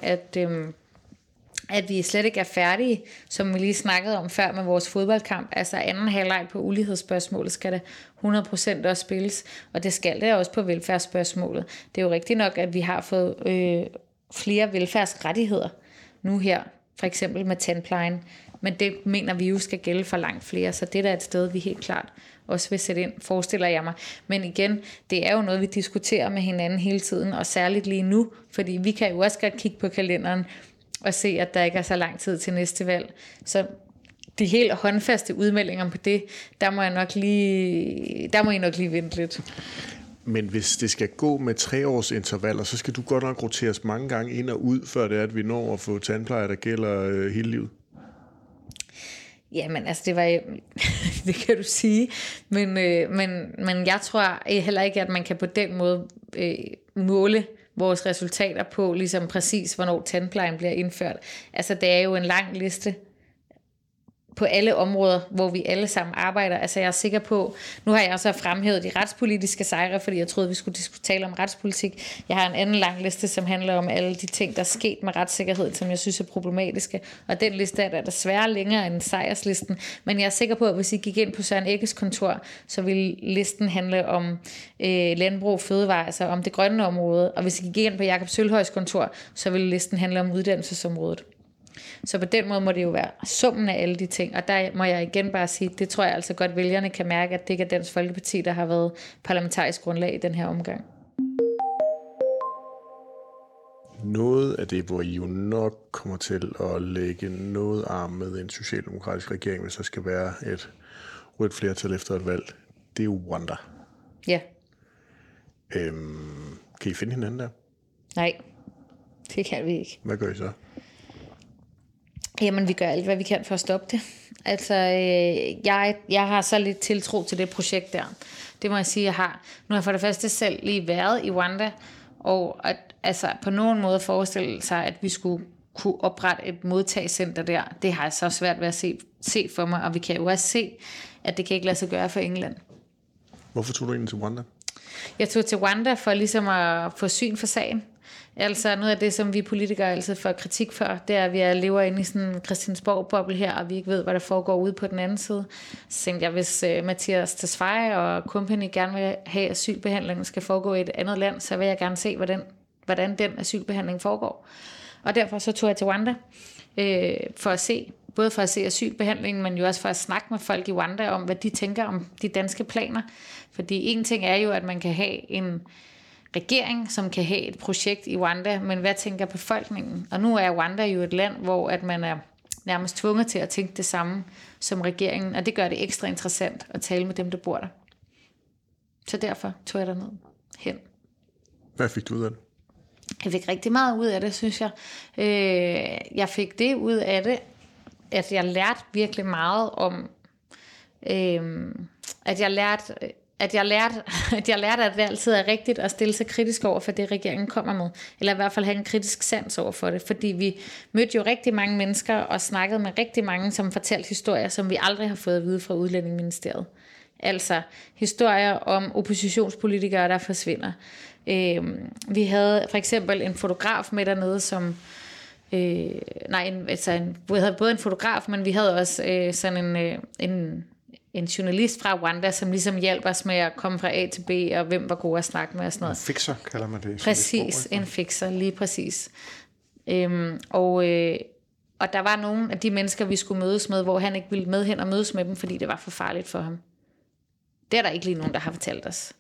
at vi slet ikke er færdige, som vi lige snakkede om før med vores fodboldkamp. Altså anden halvleg på ulighedsspørgsmålet skal det 100% også spilles, og det skal det også på velfærdsspørgsmålet. Det er jo rigtigt nok, at vi har fået flere velfærdsrettigheder nu her, for eksempel med tandplejen, men det mener vi jo skal gælde for langt flere, så det er da et sted, vi helt klart også vil sætte ind, forestiller jeg mig. Men igen, det er jo noget, vi diskuterer med hinanden hele tiden, og særligt lige nu, fordi vi kan jo også godt kigge på kalenderen, og se, at der ikke er så lang tid til næste valg. Så de helt håndfaste udmeldinger på det, der må I nok lige vente lidt. Men hvis det skal gå med 3-års intervaller, så skal du godt nok roteres mange gange ind og ud, før det er, at vi når at få tandplejer, der gælder hele livet. Jamen, altså det var jo... det kan du sige. Men jeg tror heller ikke, at man kan på den måde måle vores resultater på, ligesom præcis, hvornår tandplejen bliver indført. Altså, det er jo en lang liste på alle områder, hvor vi alle sammen arbejder. Altså, jeg er sikker på, nu har jeg så fremhævet de retspolitiske sejre, fordi jeg troede, vi skulle tale om retspolitik. Jeg har en anden lang liste, som handler om alle de ting, der er sket med retssikkerhed, som jeg synes er problematiske. Og den liste er der desværre længere end sejrslisten. Men jeg er sikker på, at hvis I gik ind på Søren Egges kontor, så ville listen handle om landbrug, fødevare, altså om det grønne område. Og hvis I gik ind på Jakob Sølhøjs kontor, så ville listen handle om uddannelsesområdet. Så på den måde må det jo være summen af alle de ting, og der må jeg igen bare sige, det tror jeg altså godt vælgerne kan mærke, at det ikke er Dansk Folkeparti, der har været parlamentarisk grundlag i den her omgang. Noget af det, hvor I jo nok kommer til at lægge noget arm med en socialdemokratisk regering, hvis der skal være et rødt flertal efter et valg, det er jo Rwanda. Ja. Kan I finde hinanden der? Nej, det kan vi ikke. Hvad gør I så? Jamen, vi gør alt, hvad vi kan for at stoppe det. Altså, jeg har så lidt tiltro til det projekt der. Det må jeg sige, jeg har. Nu har jeg for det første selv lige været i Rwanda, og at, altså, på nogen måde forestille sig, at vi skulle kunne oprette et modtagscenter der, det har jeg så svært ved at se for mig, og vi kan jo også se, at det kan ikke lade sig gøre for England. Hvorfor tog du egentlig til Rwanda? Jeg tog til Rwanda for ligesom at få syn for sagen. Altså noget af det, som vi politikere altid får kritik for, det er, at vi lever inde i sådan en Christiansborg-boble her, og vi ikke ved, hvad der foregår ude på den anden side. Så tænkte jeg, hvis Mathias Tesfaye og company gerne vil have asylbehandlingen skal foregå i et andet land, så vil jeg gerne se, hvordan den asylbehandling foregår. Og derfor så tog jeg til Rwanda for at se, både for at se asylbehandlingen, men jo også for at snakke med folk i Rwanda om, hvad de tænker om de danske planer. Fordi en ting er jo, at man kan have en regering, som kan have et projekt i Rwanda, men hvad tænker befolkningen? Og nu er Rwanda jo et land, hvor at man er nærmest tvunget til at tænke det samme som regeringen, og det gør det ekstra interessant at tale med dem, der bor der. Så derfor tog jeg derned hen. Hvad fik du ud af det? Jeg fik rigtig meget ud af det, synes jeg. Jeg fik det ud af det, at jeg lærte virkelig meget om, at jeg lærte, at det altid er rigtigt at stille sig kritisk over for det, regeringen kommer med. Eller i hvert fald have en kritisk sans over for det. Fordi vi mødte jo rigtig mange mennesker og snakkede med rigtig mange, som fortalte historier, som vi aldrig har fået at vide fra Udlændingeministeriet. Altså historier om oppositionspolitikere, der forsvinder. Vi havde for eksempel en fotograf med dernede, som... vi havde både en fotograf, men vi havde også en journalist fra Rwanda, som ligesom hjalp os med at komme fra A til B, og hvem var god at snakke med og sådan noget. En fikser kalder man det. Præcis, en fikser, lige præcis. Og der var nogle af de mennesker, vi skulle mødes med, hvor han ikke ville med hen og mødes med dem, fordi det var for farligt for ham. Det er der ikke lige nogen, der har fortalt os.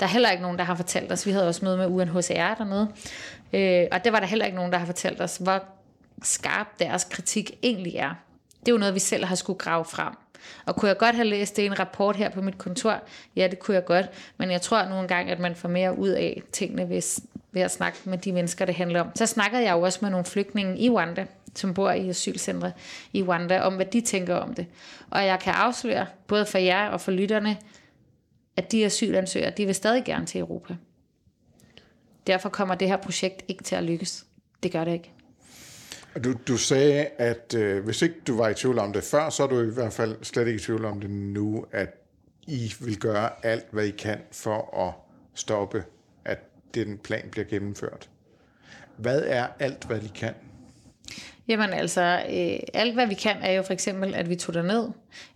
Der er heller ikke nogen, der har fortalt os. Vi havde også møde med UNHCR dernede. Og det var der heller ikke nogen, der har fortalt os, hvor skarp deres kritik egentlig er. Det er jo noget, vi selv har skulle grave frem. Og kunne jeg godt have læst det i en rapport her på mit kontor? Ja, det kunne jeg godt. Men jeg tror nogle gange, at man får mere ud af tingene ved at snakke med de mennesker, det handler om. Så snakkede jeg jo også med nogle flygtninge i Rwanda, som bor i asylcentre i Rwanda, om hvad de tænker om det. Og jeg kan afsløre, både for jer og for lytterne, at de asylansøgere, de vil stadig gerne til Europa. Derfor kommer det her projekt ikke til at lykkes. Det gør det ikke. Du sagde, at hvis ikke du var i tvivl om det før, så er du i hvert fald slet ikke i tvivl om det nu, at I vil gøre alt, hvad I kan for at stoppe, at den plan bliver gennemført. Hvad er alt, hvad I kan? Jamen altså, alt hvad vi kan er jo for eksempel, at vi tog derned,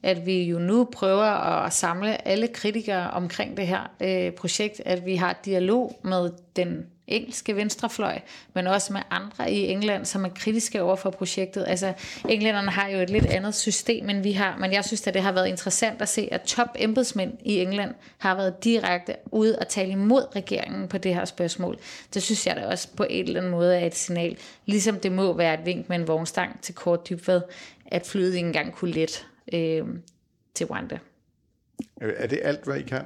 at vi jo nu prøver at samle alle kritikere omkring det her projekt, at vi har dialog med den engelske venstrefløj, men også med andre i England, som er kritiske over for projektet. Altså, englænderne har jo et lidt andet system, end vi har, men jeg synes, at det har været interessant at se, at top embedsmænd i England har været direkte ude og tale imod regeringen på det her spørgsmål. Det synes jeg da også på en eller anden måde er et signal, ligesom det må være et vink med en vognstang til Kaare Dybvad, at flyet ikke engang kunne lette til Rwanda. Er det alt, hvad I kan?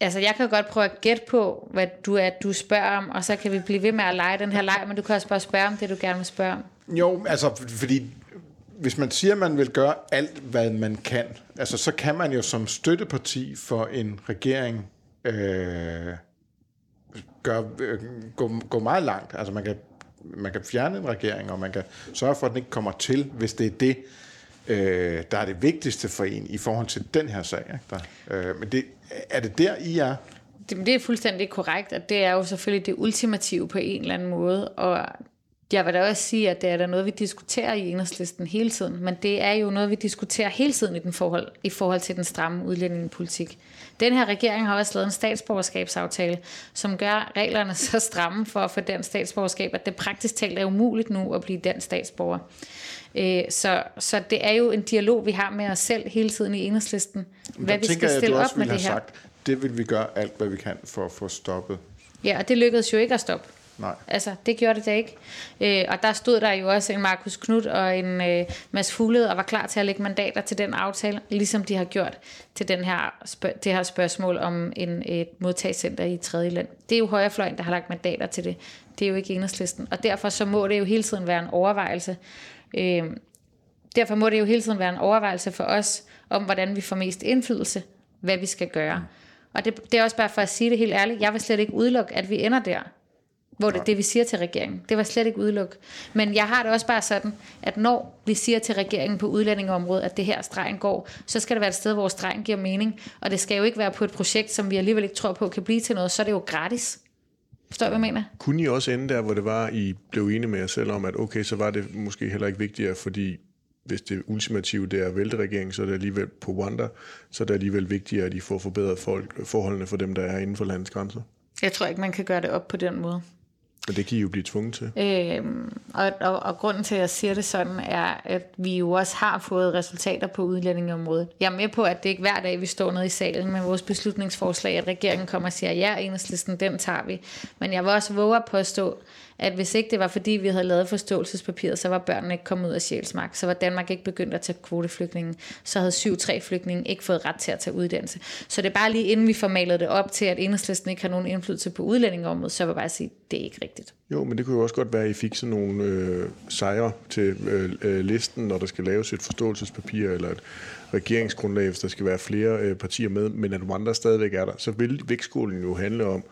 Altså, jeg kan godt prøve at gætte på, hvad du spørger om, og så kan vi blive ved med at lege den her leg, men du kan også bare spørge om det, du gerne vil spørge om. Jo, altså, fordi hvis man siger, at man vil gøre alt, hvad man kan, altså, så kan man jo som støtteparti for en regering gå meget langt. Altså man kan fjerne en regering, og man kan sørge for, at den ikke kommer til, hvis det er det, der er det vigtigste for en i forhold til den her sag. Ikke? Men det, er det der, I er? Det er fuldstændig korrekt, og det er jo selvfølgelig det ultimative på en eller anden måde, og jeg vil da også sige, at det er da noget, vi diskuterer i Enhedslisten hele tiden, men det er jo noget, vi diskuterer hele tiden i forhold til den stramme udlændingepolitik. Den her regering har også lavet en statsborgerskabsaftale, som gør reglerne så stramme for at få dansk statsborgerskab, at det praktisk talt er umuligt nu at blive dansk statsborger. Så det er jo en dialog, vi har med os selv hele tiden i Enhedslisten, hvad vi skal stille op med det her. Det vil vi gøre alt, hvad vi kan for at få stoppet. Ja, og det lykkedes jo ikke at stoppe. Nej. Altså, det gjorde det da ikke. Og der stod der jo også en Markus Knudt og en Mads Fuglede og var klar til at lægge mandater til den aftale, ligesom de har gjort til den her det her spørgsmål om et modtagscenter i et tredje land. Det er jo højrefløjen, der har lagt mandater til det. Det er jo ikke Enhedslisten. Og derfor så må det jo hele tiden være en overvejelse. Derfor må det jo hele tiden være en overvejelse for os om, hvordan vi får mest indflydelse, hvad vi skal gøre. Og det er også bare for at sige det helt ærligt. Jeg vil slet ikke udelukke, at vi ender der, hvor det er det, vi siger til regeringen. Det var slet ikke udelukket. Men jeg har det også bare sådan, at når vi siger til regeringen på udlændingeområdet, at det her stregen går, så skal det være et sted, hvor stregen giver mening. Og det skal jo ikke være på et projekt, som vi alligevel ikke tror på kan blive til noget. Så er det jo gratis. Forstår du, hvad jeg mener? Kunne I også ende der, hvor det var, I blev enige med jer selv om, at okay, så var det måske heller ikke vigtigere, fordi hvis det ultimative det er at vælte regeringen, så er det alligevel på Rwanda, så er det alligevel vigtigere, at I får forbedret forholdene for dem, der er inden for landets grænser? Jeg tror ikke, man kan gøre det op på den måde. Men det kan I jo blive tvunget til. Og grunden til, at jeg siger det sådan, er, at vi jo også har fået resultater på udlændingeområdet. Jeg er med på, at det ikke hver dag, vi står nede i salen med vores beslutningsforslag, at regeringen kommer og siger, ja, Enhedslisten, den tager vi. Men jeg vil også våge at påstå, at hvis ikke det var, fordi vi havde lavet forståelsespapiret, så var børnene ikke kommet ud af Sjælsmark, så var Danmark ikke begyndt at tage kvoteflygtninge, så havde 7-3-flygtninge ikke fået ret til at tage uddannelse. Så det er bare lige inden vi formalede det op til, at Enhedslisten ikke har nogen indflydelse på udlændingeområdet, så vil jeg bare sige, at det er ikke rigtigt. Jo, men det kunne jo også godt være, at I fik sådan nogle sejre til listen, når der skal laves et forståelsespapir eller et regeringsgrundlag, hvis der skal være flere partier med, men at Rwanda stadigvæk er der. Så vil vægtskålen jo handle om,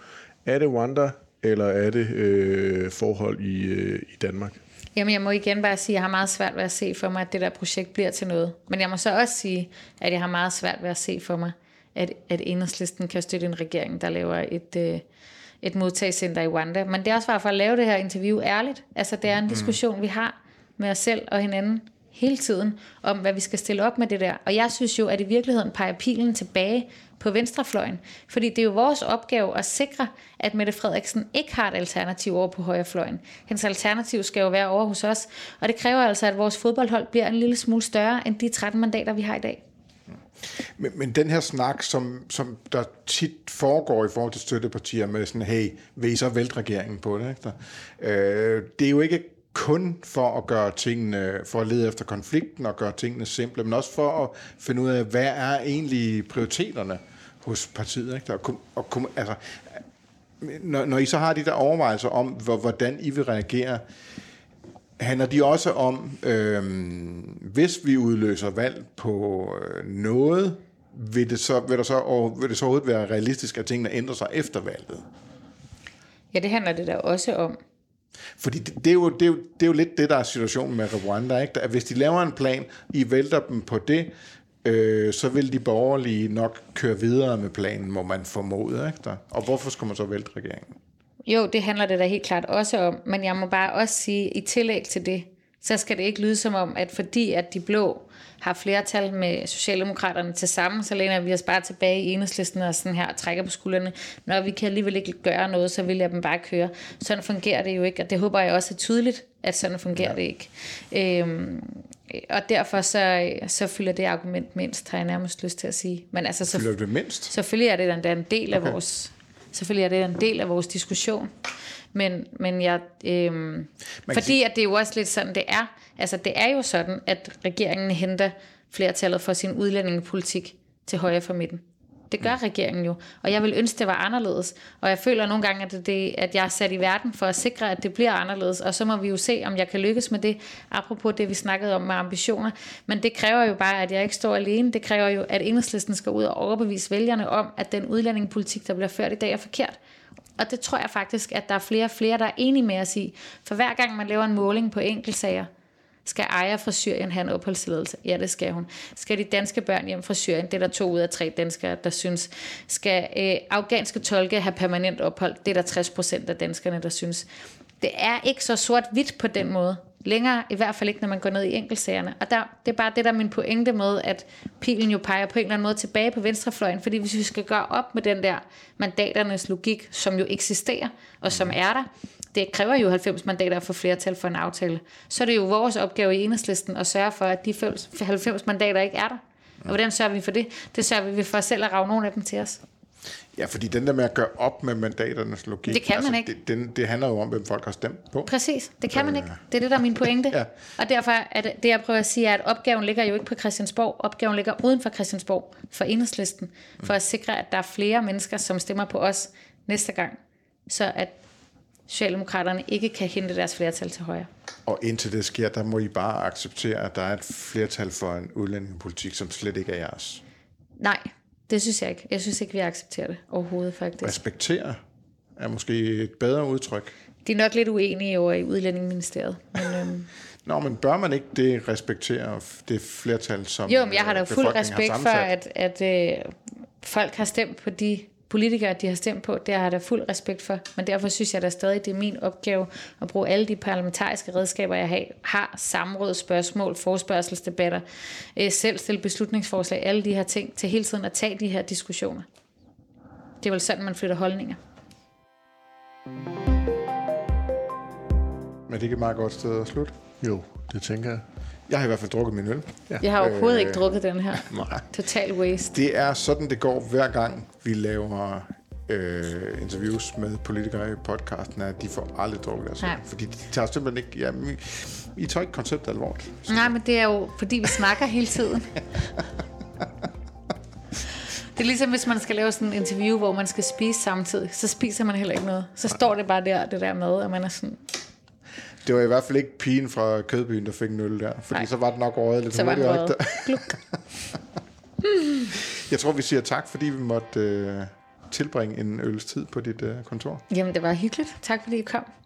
er det Rwanda, eller er det forhold i Danmark? Jamen, jeg må igen bare sige, at jeg har meget svært ved at se for mig, at det der projekt bliver til noget. Men jeg må så også sige, at jeg har meget svært ved at se for mig, at Enhedslisten kan støtte en regering, der laver et modtagscenter i Rwanda. Men det er også bare for at lave det her interview ærligt. Altså, det er en diskussion, vi har med os selv og hinanden hele tiden, om hvad vi skal stille op med det der. Og jeg synes jo, at i virkeligheden peger pilen tilbage på venstrefløjen. Fordi det er jo vores opgave at sikre, at Mette Frederiksen ikke har et alternativ over på højrefløjen. Hendes alternativ skal jo være over hos os. Og det kræver altså, at vores fodboldhold bliver en lille smule større end de 13 mandater, vi har i dag. Men den her snak, som der tit foregår i forhold til støttepartier med sådan, hey, vil I så vælte regeringen på det? Det er jo ikke kun for at gøre tingene, for at lede efter konflikten og gøre tingene simple, men også for at finde ud af, hvad er egentlig prioriteterne hos partiet, ikke? Og altså, når I så har de der overvejelser om, hvordan I vil reagere, handler de også om, hvis vi udløser valg på noget, vil det så overhovedet være realistisk, at tingene ændrer sig efter valget? Ja, det handler det der også om. Fordi det er jo lidt det, der er situationen med Rwanda, ikke? At hvis de laver en plan, I vælter dem på det, så vil de borgerlige nok køre videre med planen, må man formode, ikke? Og hvorfor skal man så vælte regeringen? Jo, det handler det da helt klart også om, men jeg må bare også sige, i tillæg til det, så skal det ikke lyde som om, at fordi at de blå har flertal med Socialdemokraterne til sammen, så læner vi os bare tilbage i Enhedslisten og sådan her og trækker på skuldrene. Når vi kan alligevel ikke gøre noget, så vil jeg dem bare køre. Sådan fungerer det jo ikke, og det håber jeg også er tydeligt, at sådan fungerer det ikke. Og derfor så fylder det argument mindst, har jeg nærmest lyst til at sige. Men altså, så fylder det mindst? Selvfølgelig er det en del af vores... Selvfølgelig er det en del af vores diskussion, men jeg, fordi at det er jo også lidt sådan, det er. Altså, det er jo sådan, at regeringen henter flertallet for sin udlændingepolitik til højre for midten. Det gør regeringen jo, og jeg vil ønske, det var anderledes. Og jeg føler nogle gange, at at jeg er sat i verden for at sikre, at det bliver anderledes. Og så må vi jo se, om jeg kan lykkes med det, apropos det, vi snakkede om med ambitioner. Men det kræver jo bare, at jeg ikke står alene. Det kræver jo, at Enhedslisten skal ud og overbevise vælgerne om, at den udlændingepolitik, der bliver ført i dag, er forkert. Og det tror jeg faktisk, at der er flere og flere, der er enige med os i. For hver gang man laver en måling på enkeltsager, skal ejer fra Syrien have en opholdstilladelse? Ja, det skal hun. Skal de danske børn hjem fra Syrien? Det er der 2 ud af 3 danskere, der synes. Skal afghanske tolke have permanent ophold? Det er der 60% af danskerne, der synes. Det er ikke så sort-hvidt på den måde. Længere, i hvert fald ikke, når man går ned i enkeltsagerne. Og der, det er bare det, der er min pointe med, at pilen jo peger på en eller anden måde tilbage på venstrefløjen, fordi hvis vi skal gøre op med den der mandaternes logik, som jo eksisterer, og som er der, det kræver jo 90 mandater at få flertal for en aftale. Så er det jo vores opgave i Enhedslisten at sørge for, at de 90 mandater ikke er der. Og hvordan sørger vi for det? Det sørger vi for selv at rage nogle af dem til os. Ja, fordi den der med at gøre op med mandaternes logik, det kan man altså, ikke. Det handler jo om, hvem folk har stemt på. Præcis, det kan man ikke. Det er det, der er min pointe. Ja. Og derfor er det, jeg prøver at sige, at opgaven ligger jo ikke på Christiansborg. Opgaven ligger uden for Christiansborg, for Enhedslisten, for at sikre, at der er flere mennesker, som stemmer på os næste gang, så at Socialdemokraterne ikke kan hente deres flertal til højre. Og indtil det sker, der må I bare acceptere, at der er et flertal for en udlændingepolitik, som slet ikke er jeres. Nej. Det synes jeg ikke. Jeg synes ikke, vi accepterer det overhovedet, faktisk. Respektere er måske et bedre udtryk. De er nok lidt uenige over i Udlændingeministeriet. Men, Nå, men bør man ikke det respektere det flertal, som befolkningen har sammensat? Jo, men jeg har da fuld respekt for, at folk har stemt på de politikere, de har stemt på. Det har jeg da fuld respekt for. Men derfor synes jeg da stadig, det er min opgave at bruge alle de parlamentariske redskaber, jeg har. Samråd, spørgsmål, forespørgselsdebatter, selv stille beslutningsforslag, alle de her ting, til hele tiden at tage de her diskussioner. Det er vel sådan, man flytter holdninger. Men det er ikke et meget godt sted at slutte? Jo, det tænker jeg. Jeg har i hvert fald drukket min øl. Ja. Jeg har overhovedet ikke drukket den her. Nej. Total waste. Det er sådan, det går hver gang, vi laver interviews med politikere i podcasten, at de får aldrig drukket altså. Nej. Fordi de tager simpelthen ikke... Jamen, I tager ikke konceptet alvorligt. Nej, men det er jo, fordi vi snakker hele tiden. Det er ligesom, hvis man skal lave sådan en interview, hvor man skal spise samtidig, så spiser man heller ikke noget. Så står det bare der, det der med, og man er sådan... Det var i hvert fald ikke pigen fra Kødbyen, der fik en øl der. Fordi nej, så var det nok røget lidt. Så var det røget. Jeg tror, vi siger tak, fordi vi måtte tilbringe en øls tid på dit kontor. Jamen, det var hyggeligt. Tak, fordi I kom.